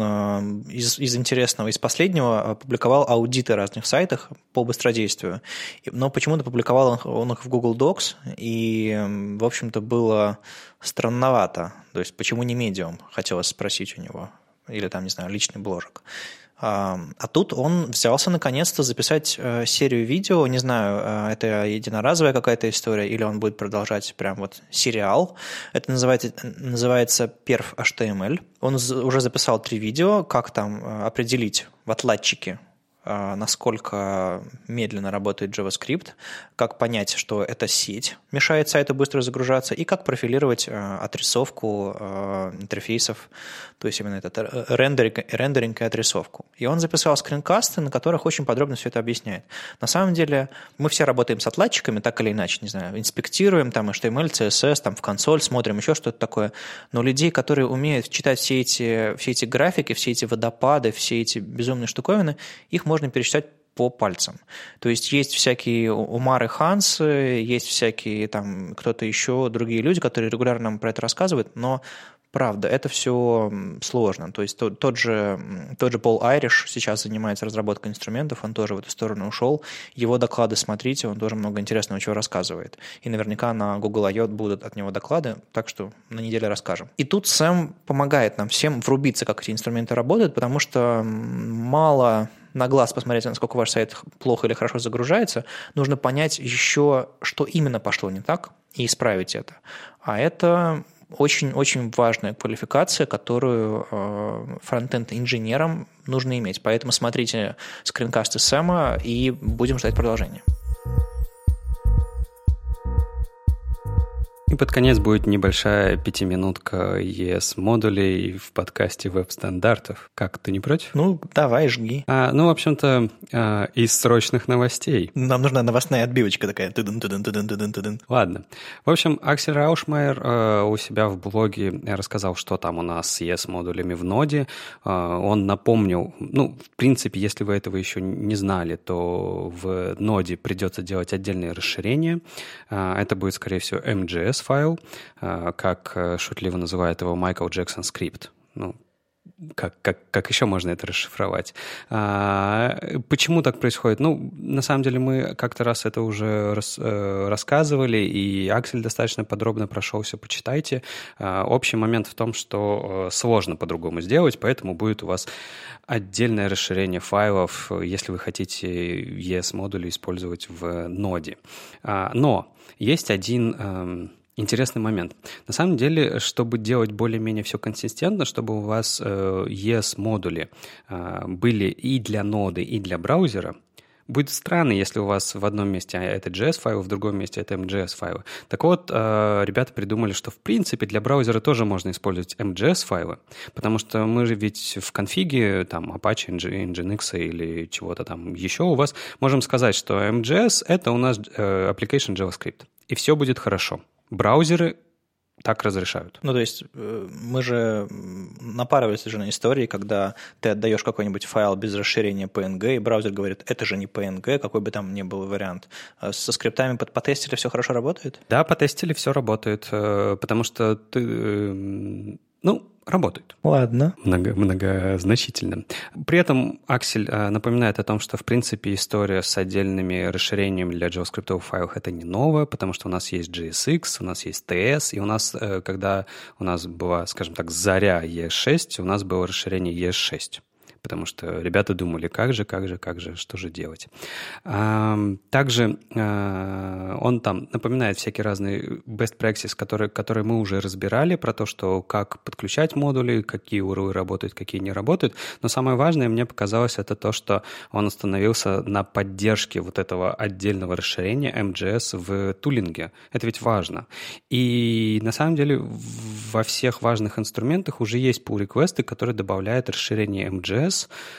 из интересного, из последнего публиковал аудиты разных сайтах по быстродействию. Но почему-то публиковал он их в Google Docs, и, в общем-то, было странновато. То есть, почему не Medium, хотелось спросить у него. Или там, не знаю, личный бложек. А тут он взялся наконец-то записать серию видео, не знаю, это единоразовая какая-то история, или он будет продолжать прям сериал. Это называется перф HTML. Он уже записал 3 видео, как там определить в отладчике, насколько медленно работает JavaScript, как понять, что эта сеть мешает сайту быстро загружаться, и как профилировать отрисовку интерфейсов, то есть именно этот рендеринг и отрисовку. И он записал скринкасты, на которых очень подробно все это объясняет. На самом деле мы все работаем с отладчиками, так или иначе, не знаю, инспектируем там HTML, CSS, там в консоль смотрим, еще что-то такое. Но людей, которые умеют читать все эти графики, все эти водопады, все эти безумные штуковины, их можно пересчитать по пальцам. То есть всякие Умары Хансы, есть всякие там кто-то еще, другие люди, которые регулярно нам про это рассказывают, но правда, это все сложно. То есть тот же Пол Айриш сейчас занимается разработкой инструментов, он тоже в эту сторону ушел. Его доклады смотрите, он тоже много интересного чего рассказывает. И наверняка на Google I.O. будут от него доклады, так что на неделе расскажем. И тут Сэм помогает нам всем врубиться, как эти инструменты работают, потому что мало на глаз посмотреть, насколько ваш сайт плохо или хорошо загружается, нужно понять еще, что именно пошло не так, и исправить это. А это очень-очень важная квалификация, которую фронтенд-инженерам нужно иметь. Поэтому смотрите скринкасты Сэма и будем ждать продолжения. И под конец будет небольшая 5-минутка ES-модулей в подкасте веб-стандартов. Как, ты не против? Давай, жги. В общем-то, из срочных новостей. Нам нужна новостная отбивочка такая. Тудын-тудын-тудын-тудын-тудын. Ладно. В общем, Аксель Раушмайер у себя в блоге рассказал, что там у нас с ES-модулями в ноде. Он напомнил, в принципе, если вы этого еще не знали, то в ноде придется делать отдельные расширения. Это будет, скорее всего, MJS. .cs-файл, как шутливо называет его Майкл Джексон скрипт. Ну, как еще можно это расшифровать? Почему так происходит? Ну, на самом деле мы как-то раз это уже рассказывали, и Аксель достаточно подробно прошелся, почитайте. Общий момент в том, что сложно по-другому сделать, поэтому будет у вас отдельное расширение файлов, если вы хотите ES-модули использовать в ноде. Но есть один... интересный момент. На самом деле, чтобы делать более-менее все консистентно, чтобы у вас ES-модули были и для ноды, и для браузера, будет странно, если у вас в одном месте это JS-файлы, в другом месте это MJS-файлы. Так вот, ребята придумали, что в принципе для браузера тоже можно использовать MJS-файлы, потому что мы же ведь в конфиге там Apache, Nginx или чего-то там еще у вас можем сказать, что MJS — это у нас Application JavaScript, и все будет хорошо. Браузеры так разрешают. Ну, то есть мы же напарывались же на истории, когда ты отдаешь какой-нибудь файл без расширения PNG, и браузер говорит, это же не PNG, какой бы там ни был вариант. Со скриптами потестили, все хорошо работает? Да, потестили, все работает, потому что ты... Ну, работает. Ладно. Многозначительно. При этом Аксель напоминает о том, что, в принципе, история с отдельными расширениями для JavaScript-овых файлов — это не новое, потому что у нас есть JSX, у нас есть TS, и у нас, когда у нас была, скажем так, заря ES6, у нас было расширение ES6. Потому что ребята думали, как же, что же делать. Также он там напоминает всякие разные best practices, которые мы уже разбирали, про то, что как подключать модули, какие URL работают, какие не работают. Но самое важное мне показалось, это то, что он остановился на поддержке вот этого отдельного расширения MJS в тулинге. Это ведь важно. И на самом деле во всех важных инструментах уже есть pull-реквесты, которые добавляют расширение MJS,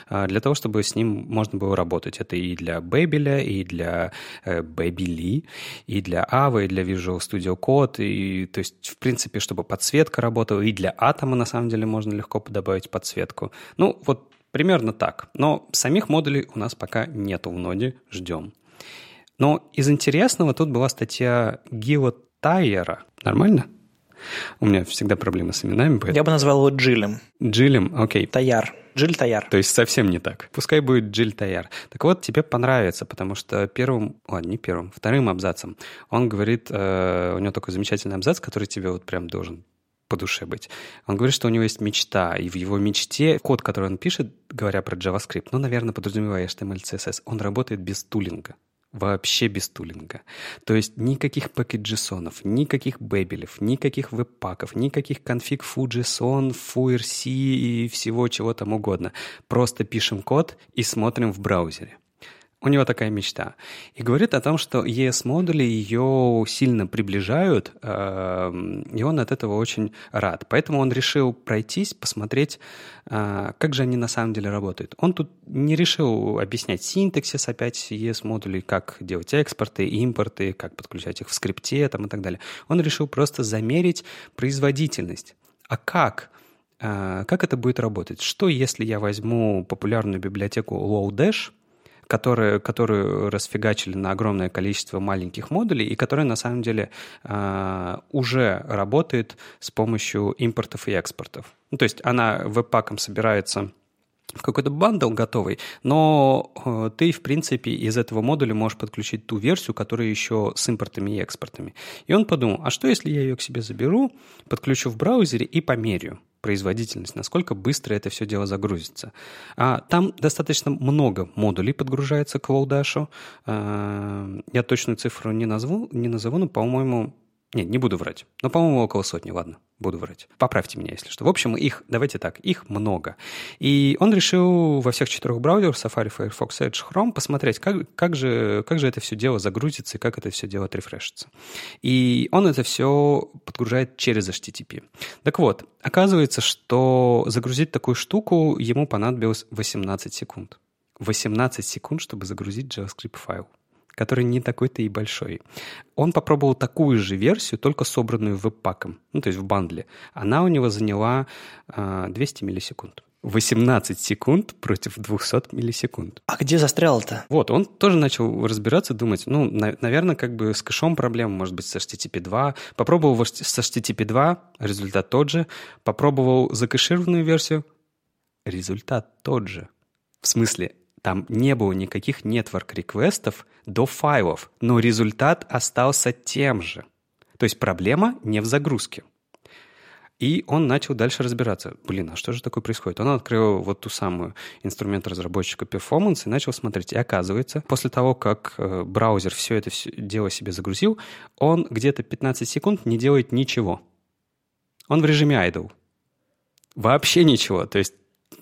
для того, чтобы с ним можно было работать. Это и для Бэбеля, и для Бэбели, и для Авы, и для Visual Studio Code, и, то есть, в принципе, чтобы подсветка работала, и для Атома, на самом деле, можно легко добавить подсветку. Ну, вот примерно так. Но самих модулей у нас пока нету в ноде, ждем. Но из интересного тут была статья Джила Тайара. Нормально? У меня всегда проблемы с именами. Поэтому... Я бы назвал его Джилем. Джилем, окей. Тайар. Джил Тайар. То есть совсем не так. Пускай будет Джил Тайар. Так вот, тебе понравится, потому что вторым абзацем он говорит, у него такой замечательный абзац, который тебе вот прям должен по душе быть. Он говорит, что у него есть мечта, и в его мечте код, который он пишет, говоря про JavaScript, ну, наверное, подразумевая HTML, CSS, он работает без тулинга. Вообще без тулинга. То есть никаких package.json, никаких бэбелев, никаких веб-паков, никаких конфиг foo.json, foo.rc и всего чего там угодно. Просто пишем код и смотрим в браузере. У него такая мечта. И говорит о том, что ES-модули ее сильно приближают, и он от этого очень рад. Поэтому он решил пройтись, посмотреть, как же они на самом деле работают. Он тут не решил объяснять синтаксис опять ES-модулей, как делать экспорты, импорты, как подключать их в скрипте там, и так далее. Он решил просто замерить производительность. А как это будет работать? Что, если я возьму популярную библиотеку Lodash, которую расфигачили на огромное количество маленьких модулей и которая на самом деле уже работает с помощью импортов и экспортов. Ну, то есть она веб-паком собирается в какой-то бандл готовый, но ты, в принципе, из этого модуля можешь подключить ту версию, которая еще с импортами и экспортами. И он подумал, а что, если я ее к себе заберу, подключу в браузере и померяю производительность, насколько быстро это все дело загрузится. Там достаточно много модулей подгружается к Lodash. Я точную цифру не назову, но, по-моему... Нет, не буду врать. Но, по-моему, около сотни. Ладно, буду врать. Поправьте меня, если что. В общем, их много. И он решил во всех 4 браузерах, Safari, Firefox, Edge, Chrome, посмотреть, как же это все дело загрузится и как это все дело отрефрешится. И он это все подгружает через HTTP. Так вот, оказывается, что загрузить такую штуку ему понадобилось 18 секунд. 18 секунд, чтобы загрузить JavaScript-файл, который не такой-то и большой. Он попробовал такую же версию, только собранную веб-паком, ну, то есть в бандле. Она у него заняла 200 миллисекунд. 18 секунд против 200 миллисекунд. А где застрял-то? Вот, он тоже начал разбираться, думать, ну, наверное, как бы с кэшом проблема, может быть, с HTTP 2. Попробовал с HTTP 2, результат тот же. Попробовал закэшированную версию, результат тот же. В смысле, там не было никаких нетворк-реквестов до файлов, но результат остался тем же. То есть проблема не в загрузке. И он начал дальше разбираться. Блин, а что же такое происходит? Он открыл вот ту самую инструмент разработчика Performance и начал смотреть. И оказывается, после того, как браузер все это дело себе загрузил, он где-то 15 секунд не делает ничего. Он в режиме idle. Вообще ничего. То есть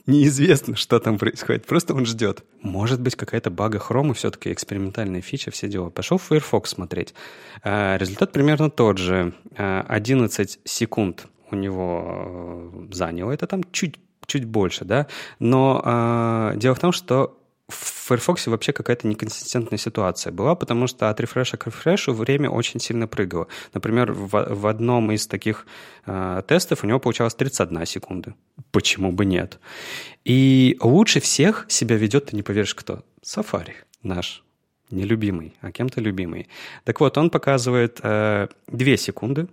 неизвестно, что там происходит. Просто он ждет. Может быть, какая-то бага хрома, все-таки экспериментальная фича, все дела. Пошел в Firefox смотреть. Результат примерно тот же. 11 секунд у него заняло. Это там чуть больше, да. Но дело в том, что в Firefox вообще какая-то неконсистентная ситуация была, потому что от рефреша к рефрешу время очень сильно прыгало. Например, в одном из таких тестов у него получалось 31 секунда. Почему бы нет? И лучше всех себя ведет, ты не поверишь, кто? Safari наш. Нелюбимый, а кем-то любимый. Так вот, он показывает 2 секунды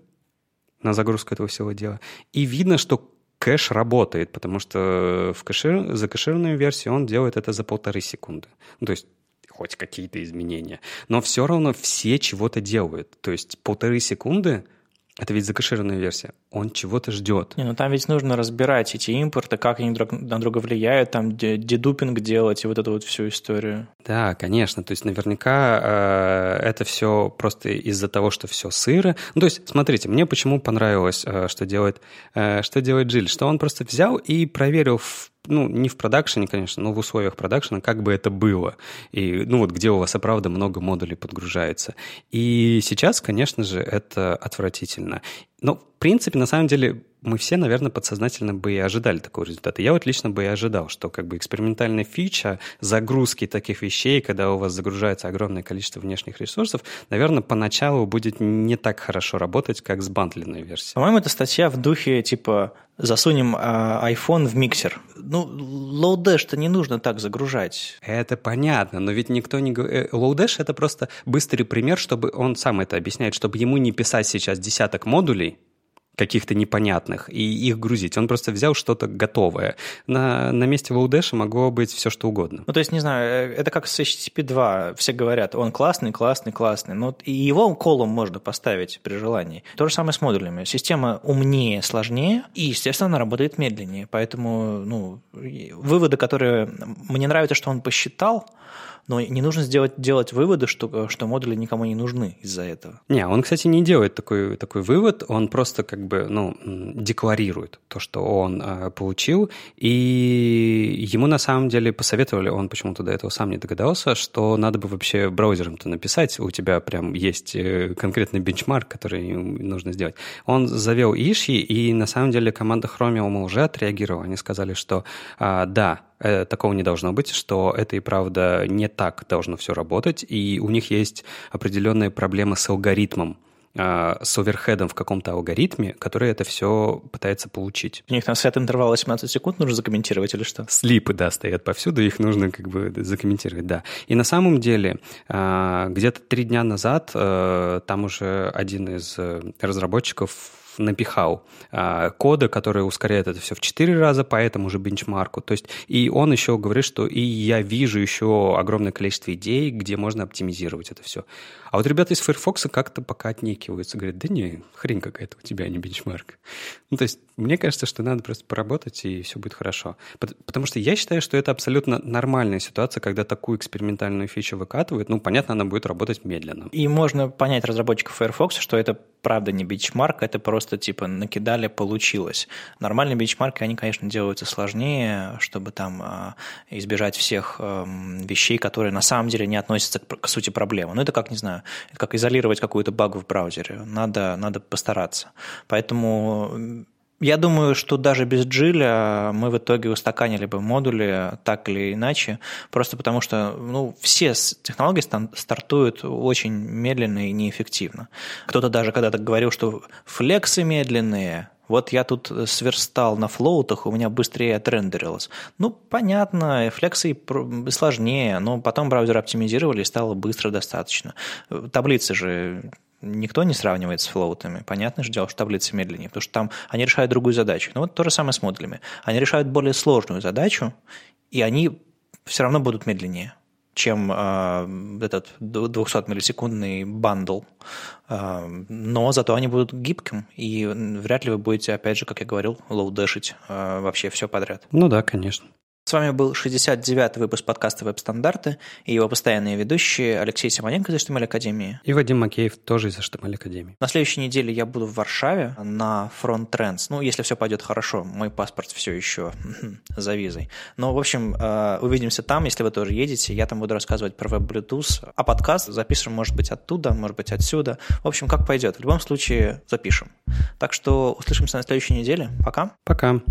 на загрузку этого всего дела. И видно, что кэш работает, потому что за кэшированную версию он делает это за 1,5 секунды. Ну, то есть хоть какие-то изменения. Но все равно все чего-то делают. То есть 1,5 секунды — это ведь за кэшированная версия. Он чего-то ждет. Не, ну там ведь нужно разбирать эти импорты, как они друг на друга влияют, там дедупинг делать и вот эту вот всю историю. Да, конечно. То есть наверняка это все просто из-за того, что все сыро. Ну, то есть, смотрите, мне почему понравилось, что делает Джиль, что он просто взял и проверил, не в продакшене, конечно, но в условиях продакшена, как бы это было. И, где у вас, и правда, много модулей подгружается. И сейчас, конечно же, это отвратительно. Но, в принципе, на самом деле, мы все, наверное, подсознательно бы и ожидали такого результата. Я вот лично бы и ожидал, что как бы экспериментальная фича загрузки таких вещей, когда у вас загружается огромное количество внешних ресурсов, наверное, поначалу будет не так хорошо работать, как с бандленной версией. По-моему, это статья в духе, типа, засунем iPhone в миксер. Ну, Lodash-то не нужно так загружать. Это понятно, но ведь никто не... Lodash — это просто быстрый пример, чтобы он сам это объясняет, чтобы ему не писать сейчас десяток модулей, каких-то непонятных, и их грузить. Он просто взял что-то готовое. На месте Lodash могло быть все, что угодно. Ну, то есть, не знаю, это как с HTTP 2. Все говорят, он классный, классный, классный. Но и его колом можно поставить при желании. То же самое с модулями. Система умнее, сложнее, и, естественно, она работает медленнее. Поэтому, выводы, которые... Мне нравится, что он посчитал, но не нужно делать выводы, что модули никому не нужны из-за этого. Не, он, кстати, не делает такой вывод, он просто как бы, декларирует то, что он получил, и ему на самом деле посоветовали, он почему-то до этого сам не догадался, что надо бы вообще браузером-то написать, у тебя прям есть конкретный бенчмарк, который нужно сделать. Он завел иши, и на самом деле команда Chromium уже отреагировала, они сказали, что да, такого не должно быть, что это и правда не так должно все работать, и у них есть определенные проблемы с алгоритмом, с оверхедом в каком-то алгоритме, который это все пытается получить. У них там сет интервала 18 секунд нужно закомментировать или что? Слипы, да, стоят повсюду, их нужно как бы закомментировать, да. И на самом деле где-то 3 дня назад там уже один из разработчиков напихал кода, который ускоряет это все в 4 раза по этому же бенчмарку. То есть, и он еще говорит, что и я вижу еще огромное количество идей, где можно оптимизировать это все. А вот ребята из Firefox как-то пока отнекиваются. Говорят, да не, хрень какая-то у тебя, а не бенчмарк. Ну, то есть, мне кажется, что надо просто поработать, и все будет хорошо. Потому что я считаю, что это абсолютно нормальная ситуация, когда такую экспериментальную фичу выкатывают. Ну, понятно, она будет работать медленно. И можно понять разработчиков Firefox, что это правда не бенчмарк, это просто типа накидали, получилось. Нормальные бенчмарки, они, конечно, делаются сложнее, чтобы там избежать всех вещей, которые на самом деле не относятся к сути проблемы. Ну, это как, не знаю, это как изолировать какую-то багу в браузере. Надо постараться. Поэтому Я думаю, что даже без Джиля мы в итоге устаканили бы модули так или иначе, просто потому что все технологии стартуют очень медленно и неэффективно. Кто-то даже когда-то говорил, что флексы медленные, вот я тут сверстал на флоутах, у меня быстрее отрендерилось. Понятно, флексы сложнее, но потом браузер оптимизировали и стало быстро достаточно. Таблицы же... Никто не сравнивает с флоутами. Понятно же дело, что таблицы медленнее, потому что там они решают другую задачу. Вот то же самое с модулями. Они решают более сложную задачу, и они все равно будут медленнее, чем этот 200-миллисекундный бандл. Но зато они будут гибким, и вряд ли вы будете, опять же, как я говорил, лоудэшить вообще все подряд. Ну да, конечно. С вами был 69-й выпуск подкаста «Веб-стандарты» и его постоянные ведущие Алексей Симоненко из HTML Академии. И Вадим Макеев тоже из HTML Академии. На следующей неделе я буду в Варшаве на Front Trends. Если все пойдет хорошо, мой паспорт все еще за визой. Увидимся там, если вы тоже едете. Я там буду рассказывать про веб-блютуз, а подкаст запишем, может быть, оттуда, может быть, отсюда. Как пойдет. В любом случае запишем. Так что услышимся на следующей неделе. Пока. Пока.